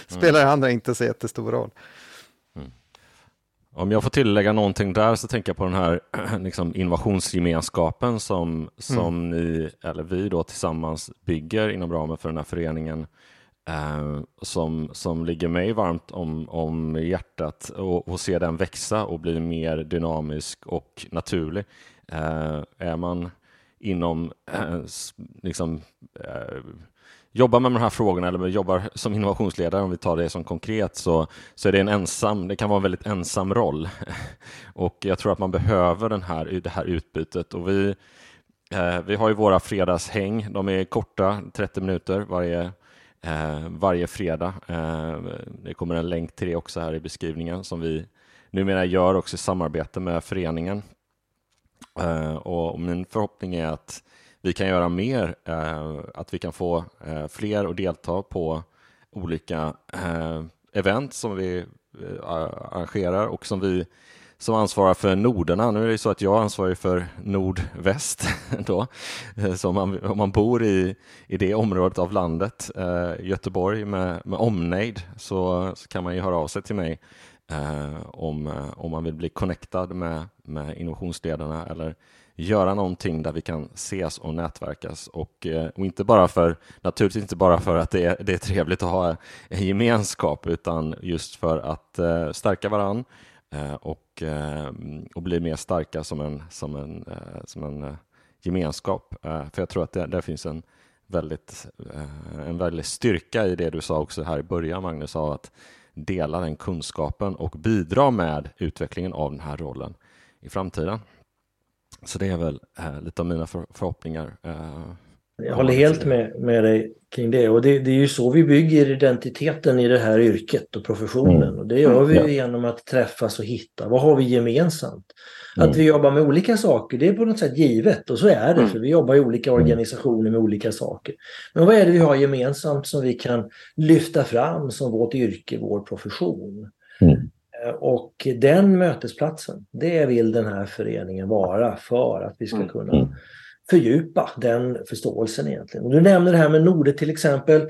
spelar det andra inte så jättestor roll. Mm. Om jag får tillägga någonting där så tänker jag på den här liksom, innovationsgemenskapen som, som mm. ni, eller vi då tillsammans bygger inom ramen för den här föreningen. Uh, som, som ligger mig varmt om, om hjärtat och, och se den växa och bli mer dynamisk och naturlig. Uh, är man inom uh, liksom, uh, jobbar med de här frågorna eller jobbar som innovationsledare, om vi tar det som konkret, så, så är det en ensam, det kan vara en väldigt ensam roll och jag tror att man behöver den här, det här utbytet och vi, uh, vi har ju våra fredagshäng, de är korta, trettio minuter varje Eh, varje fredag. Eh, det kommer en länk till det också här i beskrivningen som vi numera gör också i samarbete med föreningen. Eh, och min förhoppning är att vi kan göra mer, eh, att vi kan få eh, fler att delta på olika eh, event som vi eh, arrangerar och som vi som ansvarar för Norderna. Nu är det så att jag ansvarar för nordväst då. Så om man, om man bor i, i det området av landet, eh, Göteborg med, med omnejd, så, så kan man ju höra av sig till mig eh, om, om man vill bli connectad med, med innovationsledarna eller göra någonting där vi kan ses och nätverkas och, och inte bara för, naturligtvis inte bara för att det är, det är trevligt att ha en gemenskap, utan just för att uh, stärka varann uh, och, uh, och bli mer starka som en, som en, uh, som en uh, gemenskap. Uh, för jag tror att det, där finns en väldigt, uh, en väldigt styrka i det du sa också här i början, Magnus, sa att dela den kunskapen och bidra med utvecklingen av den här rollen i framtiden. Så det är väl eh, lite av mina för, förhoppningar. Eh, jag håller helt med, med dig kring det. Och det, det är ju så vi bygger identiteten i det här yrket och professionen. Mm. Och det gör vi mm. genom att träffas och hitta. Vad har vi gemensamt? Mm. Att vi jobbar med olika saker, det är på något sätt givet. Och så är det, mm. för vi jobbar i olika organisationer med olika saker. Men vad är det vi har gemensamt som vi kan lyfta fram som vårt yrke, vår profession? Mm. Och den mötesplatsen, det vill den här föreningen vara för att vi ska kunna fördjupa den förståelsen egentligen. Och du nämnde det här med Nordet till exempel.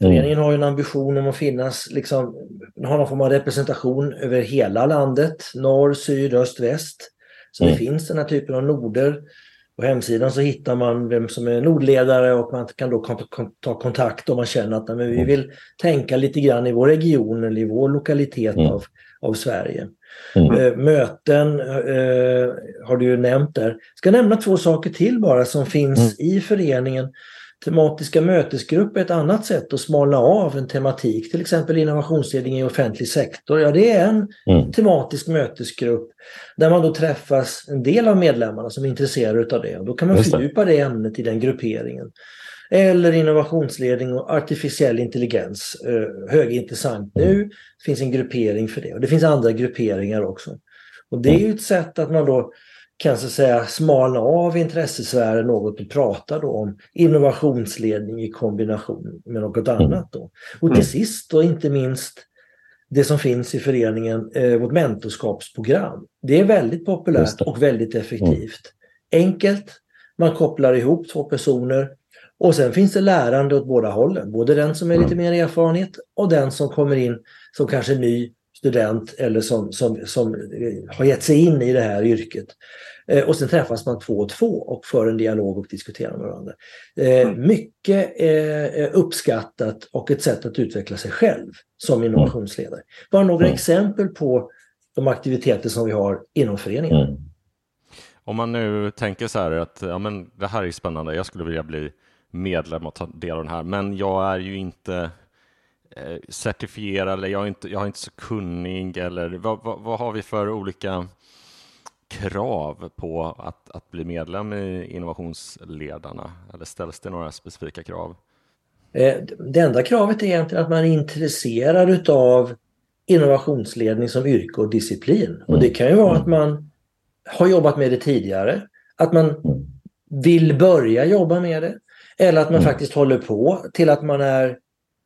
Föreningen har ju en ambition om att finnas, liksom, har någon form av representation över hela landet. Norr, syd, öst, väst. Så det mm. finns den här typen av norder. På hemsidan så hittar man vem som är nordledare och man kan då kont- kont- ta kontakt om man känner att men vi vill tänka lite grann i vår region eller i vår lokalitet mm. av av Sverige. Mm. Möten eh, har du ju nämnt där. Jag ska nämna två saker till bara som finns mm. i föreningen. Tematiska mötesgrupper är ett annat sätt att smalna av en tematik. Till exempel innovationsledning i offentlig sektor. Ja, det är en mm. tematisk mötesgrupp där man då träffas en del av medlemmarna som är intresserade av det. Och då kan man Just fördjupa det ämnet i den grupperingen. Eller innovationsledning och artificiell intelligens. Högintressant nu. Det finns en gruppering för det. Och det finns andra grupperingar också. Och det är ju ett sätt att man då kan så säga smalna av intressesfären något och prata då om innovationsledning i kombination med något annat då. Och till sist och inte minst det som finns i föreningen, vårt mentorskapsprogram. Det är väldigt populärt och väldigt effektivt. Enkelt. Man kopplar ihop två personer. Och sen finns det lärande åt båda hållen. Både den som är lite mer erfarenhet och den som kommer in som kanske ny student eller som, som, som har gett sig in i det här yrket. Eh, och sen träffas man två och två och för en dialog och diskuterar med varandra. Eh, mycket eh, uppskattat och ett sätt att utveckla sig själv som innovationsledare. Bara några exempel på de aktiviteter som vi har inom föreningen. Mm. Om man nu tänker så här att ja, men det här är spännande, jag skulle vilja bli medlem och ta del av den här, men jag är ju inte eh, certifierad eller jag är inte, jag är inte så kunnig eller vad, vad, vad har vi för olika krav på att, att bli medlem i innovationsledarna, eller ställs det några specifika krav? Eh, det enda kravet är egentligen att man är intresserad utav innovationsledning som yrke och disciplin mm. och det kan ju vara att man har jobbat med det tidigare, att man vill börja jobba med det. Eller att man mm. faktiskt håller på till att man är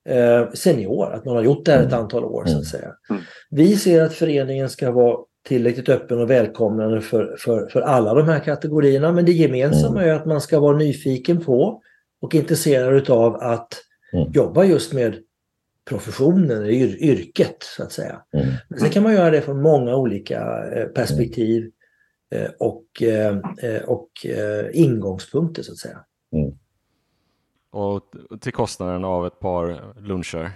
eh, senior. Att man har gjort det här ett antal år så att säga. Mm. Vi ser att föreningen ska vara tillräckligt öppen och välkomnande för, för, för alla de här kategorierna. Men det gemensamma är att man ska vara nyfiken på och intresserad av att mm. jobba just med professionen, yr, yrket så att säga. Mm. Men sen kan man göra det från många olika perspektiv och, och, och ingångspunkter så att säga. Mm. Och till kostnaden av ett par luncher.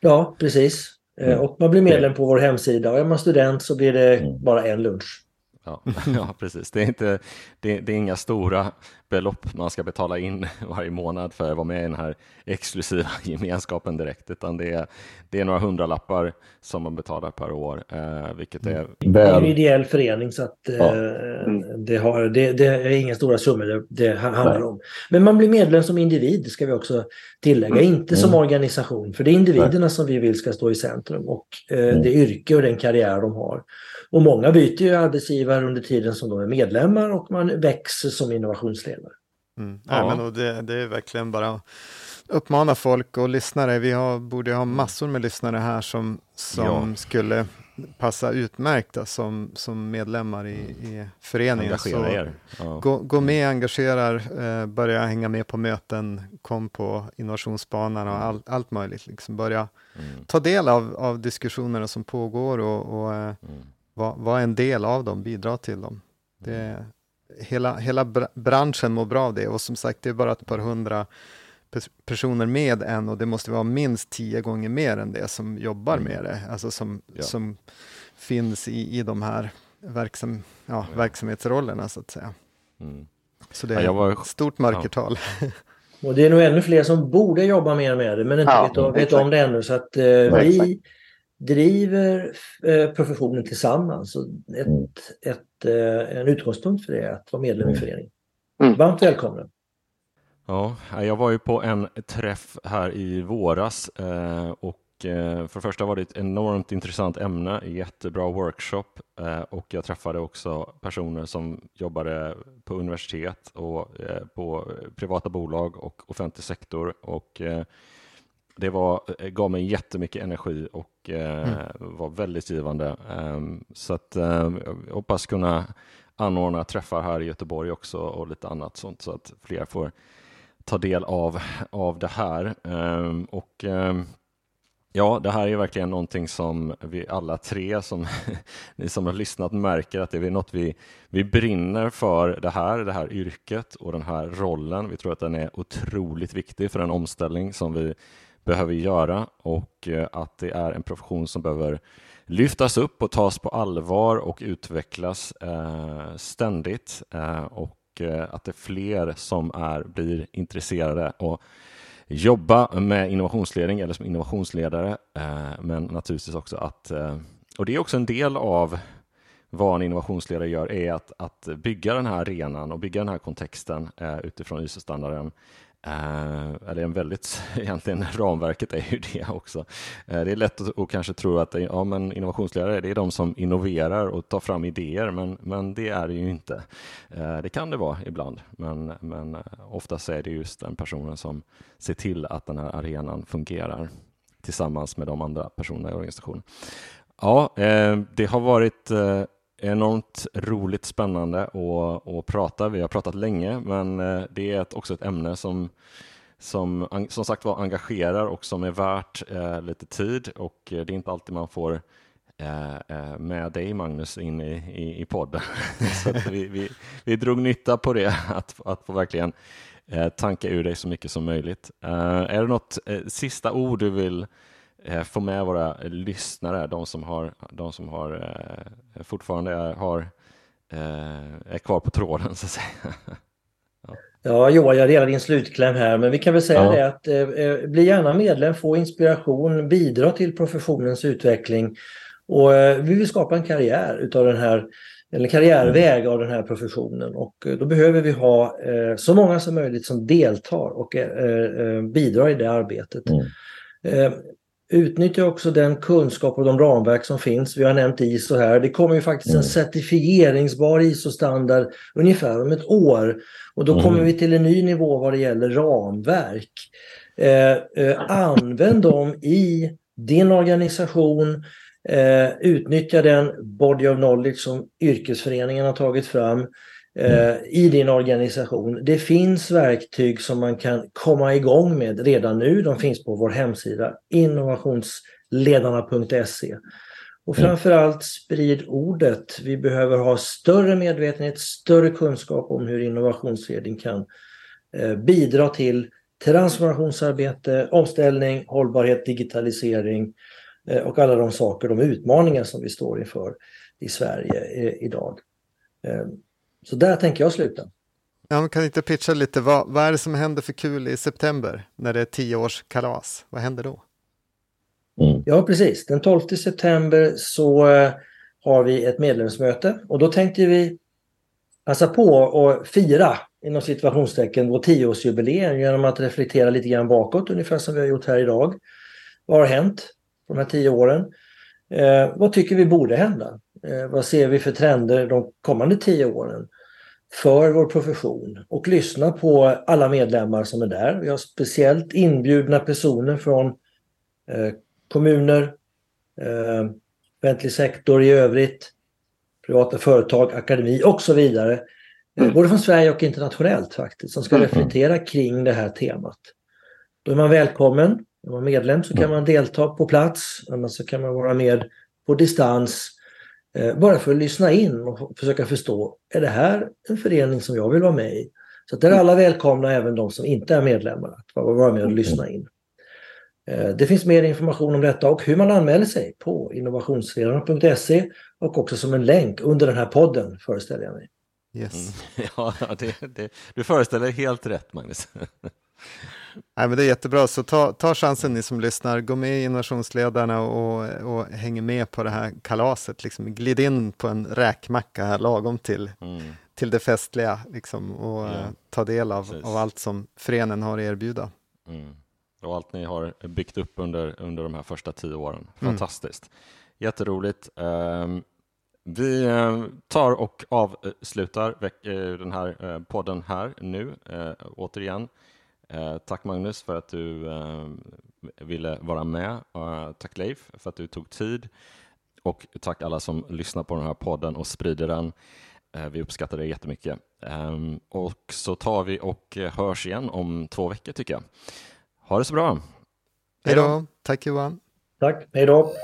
Ja, precis. Mm. Och man blir medlem på vår hemsida. Och är man student så blir det mm. bara en lunch. Ja, ja precis. Det är, inte, det, det är inga stora belopp man ska betala in varje månad för att vara med i den här exklusiva gemenskapen direkt. Utan det är, det är några hundralappar som man betalar per år. Eh, vilket är väl... Det är en ideell förening så att eh, ja. mm. det, har, det, det är inga stora summor det, det handlar Nej. om. Men man blir medlem som individ ska vi också tillägga. Mm. Inte som mm. organisation. För det är individerna Nej. som vi vill ska stå i centrum. Och eh, mm. det yrke och den karriär de har. Och många byter ju arbetsgivare under tiden som de är medlemmar och man växer som innovationsledare. Mm. Ja. Nej, men och det, det är verkligen bara uppmana folk och lyssnare. Vi har, borde ha massor med lyssnare här som, som ja. skulle passar utmärkta som, som medlemmar i, i föreningen. Engagera er. Ja. Gå, gå med, engagerar, eh, börja hänga med på möten, kom på Innovationsspanarna och all, allt möjligt. Liksom börja mm. ta del av, av diskussionerna som pågår och, och eh, mm. vara va en del av dem, bidra till dem. Det är, hela, hela branschen mår bra av det, och som sagt det är bara ett par hundra personer med en, och det måste vara minst tio gånger mer än det som jobbar mm. med det, alltså som, ja. som finns i, i de här verksam, ja, ja. verksamhetsrollerna så att säga. Mm. Så det är ja, var... ett stort mörkertal. Ja. Och det är nog ännu fler som borde jobba mer med det, men inte ja, vet, om, vet om det ännu, så att eh, ja, vi driver eh, professionen tillsammans. Så ett, mm. ett, eh, en utgångspunkt för det är att vara medlem i föreningen. Mm. Varmt välkomna. Ja, jag var ju på en träff här i våras och för det första var det ett enormt intressant ämne, jättebra workshop, och jag träffade också personer som jobbade på universitet och på privata bolag och offentlig sektor, och det var, gav mig jättemycket energi och var väldigt givande, så att jag hoppas kunna anordna träffar här i Göteborg också och lite annat sånt så att fler får ta del av, av det här. Um, och um, ja, det här är verkligen någonting som vi alla tre, som ni som har lyssnat, märker att det är något vi, vi brinner för, det här, det här yrket och den här rollen. Vi tror att den är otroligt viktig för den omställning som vi behöver göra, och att det är en profession som behöver lyftas upp och tas på allvar och utvecklas eh, ständigt eh, och att det är fler som är, blir intresserade och jobba med innovationsledning eller som innovationsledare, men naturligtvis också att, och det är också en del av vad en innovationsledare gör, är att, att bygga den här arenan och bygga den här kontexten utifrån I S O-standarden, eller en väldigt, egentligen ramverket är ju det också. Det är lätt att och kanske tro att ja, men innovationsledare, det är de som innoverar och tar fram idéer, men, men det är det ju inte. Det kan det vara ibland, men, men oftast är det just den personen som ser till att den här arenan fungerar tillsammans med de andra personerna i organisationen. Ja, det har varit enormt roligt, spännande att, att prata. Vi har pratat länge, men det är ett, också ett ämne som som, som sagt var engagerar och som är värt eh, lite tid, och det är inte alltid man får eh, med dig, Magnus, in i, i, i podden. Så att vi, vi, vi drog nytta på det, att, att få verkligen eh, tanka ur dig så mycket som möjligt. Eh, är det något eh, sista ord du vill få med våra lyssnare, de som har, de som har eh, fortfarande är, har, eh, är kvar på tråden så att säga. Ja, ja Johan, jag delar din slutkläm här, men vi kan väl säga ja. det att eh, bli gärna medlem, få inspiration, bidra till professionens utveckling, och eh, vi vill skapa en karriär utav den här, eller karriärväg av den här professionen, och då behöver vi ha eh, så många som möjligt som deltar och eh, bidrar i det arbetet. Mm. Eh, Utnyttja också den kunskap och de ramverk som finns. Vi har nämnt I S O här. Det kommer ju faktiskt mm. en certifieringsbar I S O-standard ungefär om ett år. Och då mm. kommer vi till en ny nivå vad det gäller ramverk. Eh, eh, använd dem i din organisation. Eh, utnyttja den body of knowledge som yrkesföreningen har tagit fram eh, i din organisation. Det finns verktyg som man kan komma igång med redan nu. De finns på vår hemsida innovationsledarna punkt se. Och framförallt sprid ordet. Vi behöver ha större medvetenhet, större kunskap om hur innovationsledning kan eh, bidra till transformationsarbete, omställning, hållbarhet, digitalisering eh, och alla de saker, de utmaningar som vi står inför i Sverige eh, idag. Eh, Så där tänker jag sluta. Ja, man kan inte pitcha lite. Vad, vad är det som händer för kul i september när det är tioårskalas? Vad händer då? Mm. Ja, precis. Den tolfte september så har vi ett medlemsmöte. Och då tänkte vi passa på och fira inom situationstecken vår tioårsjubileum genom att reflektera lite grann bakåt, ungefär som vi har gjort här idag. Vad har hänt de här tio åren? Eh, vad tycker vi borde hända? Eh, vad ser vi för trender de kommande tio åren för vår profession? Och lyssna på alla medlemmar som är där. Vi har speciellt inbjudna personer från eh, kommuner, eh, offentlig sektor i övrigt, privata företag, akademi och så vidare. Mm. Både från Sverige och internationellt faktiskt, som ska reflektera kring det här temat. Då är man välkommen. Om man är medlem så kan man delta på plats, annars så kan man vara med på distans. Eh, bara för att lyssna in och försöka förstå, är det här en förening som jag vill vara med i? Så att det är alla välkomna, även de som inte är medlemmar, att vara med och lyssna in. Eh, det finns mer information om detta och hur man anmäler sig på innovationsledarna punkt se och också som en länk under den här podden, föreställer jag mig. Yes. Mm. Ja, det, det, du föreställer helt rätt, Magnus. Nej, men det är jättebra, så ta, ta chansen ni som lyssnar, gå med i Innovationsledarna och, och häng med på det här kalaset, liksom. Glid in på en räkmacka här lagom till, mm. till det festliga liksom, och ja. ta del av, av allt som föreningen har att erbjuda. Mm. Och allt ni har byggt upp under, under de här första tio åren, fantastiskt, mm. jätteroligt. um, Vi tar och avslutar den här podden här nu, återigen. Tack Magnus för att du ville vara med. Tack Leif för att du tog tid. Och tack alla som lyssnar på den här podden och sprider den. Vi uppskattar det jättemycket. Och så tar vi och hörs igen om två veckor tycker jag. Ha det så bra. Hej då. Tack Johan. Tack, hej då.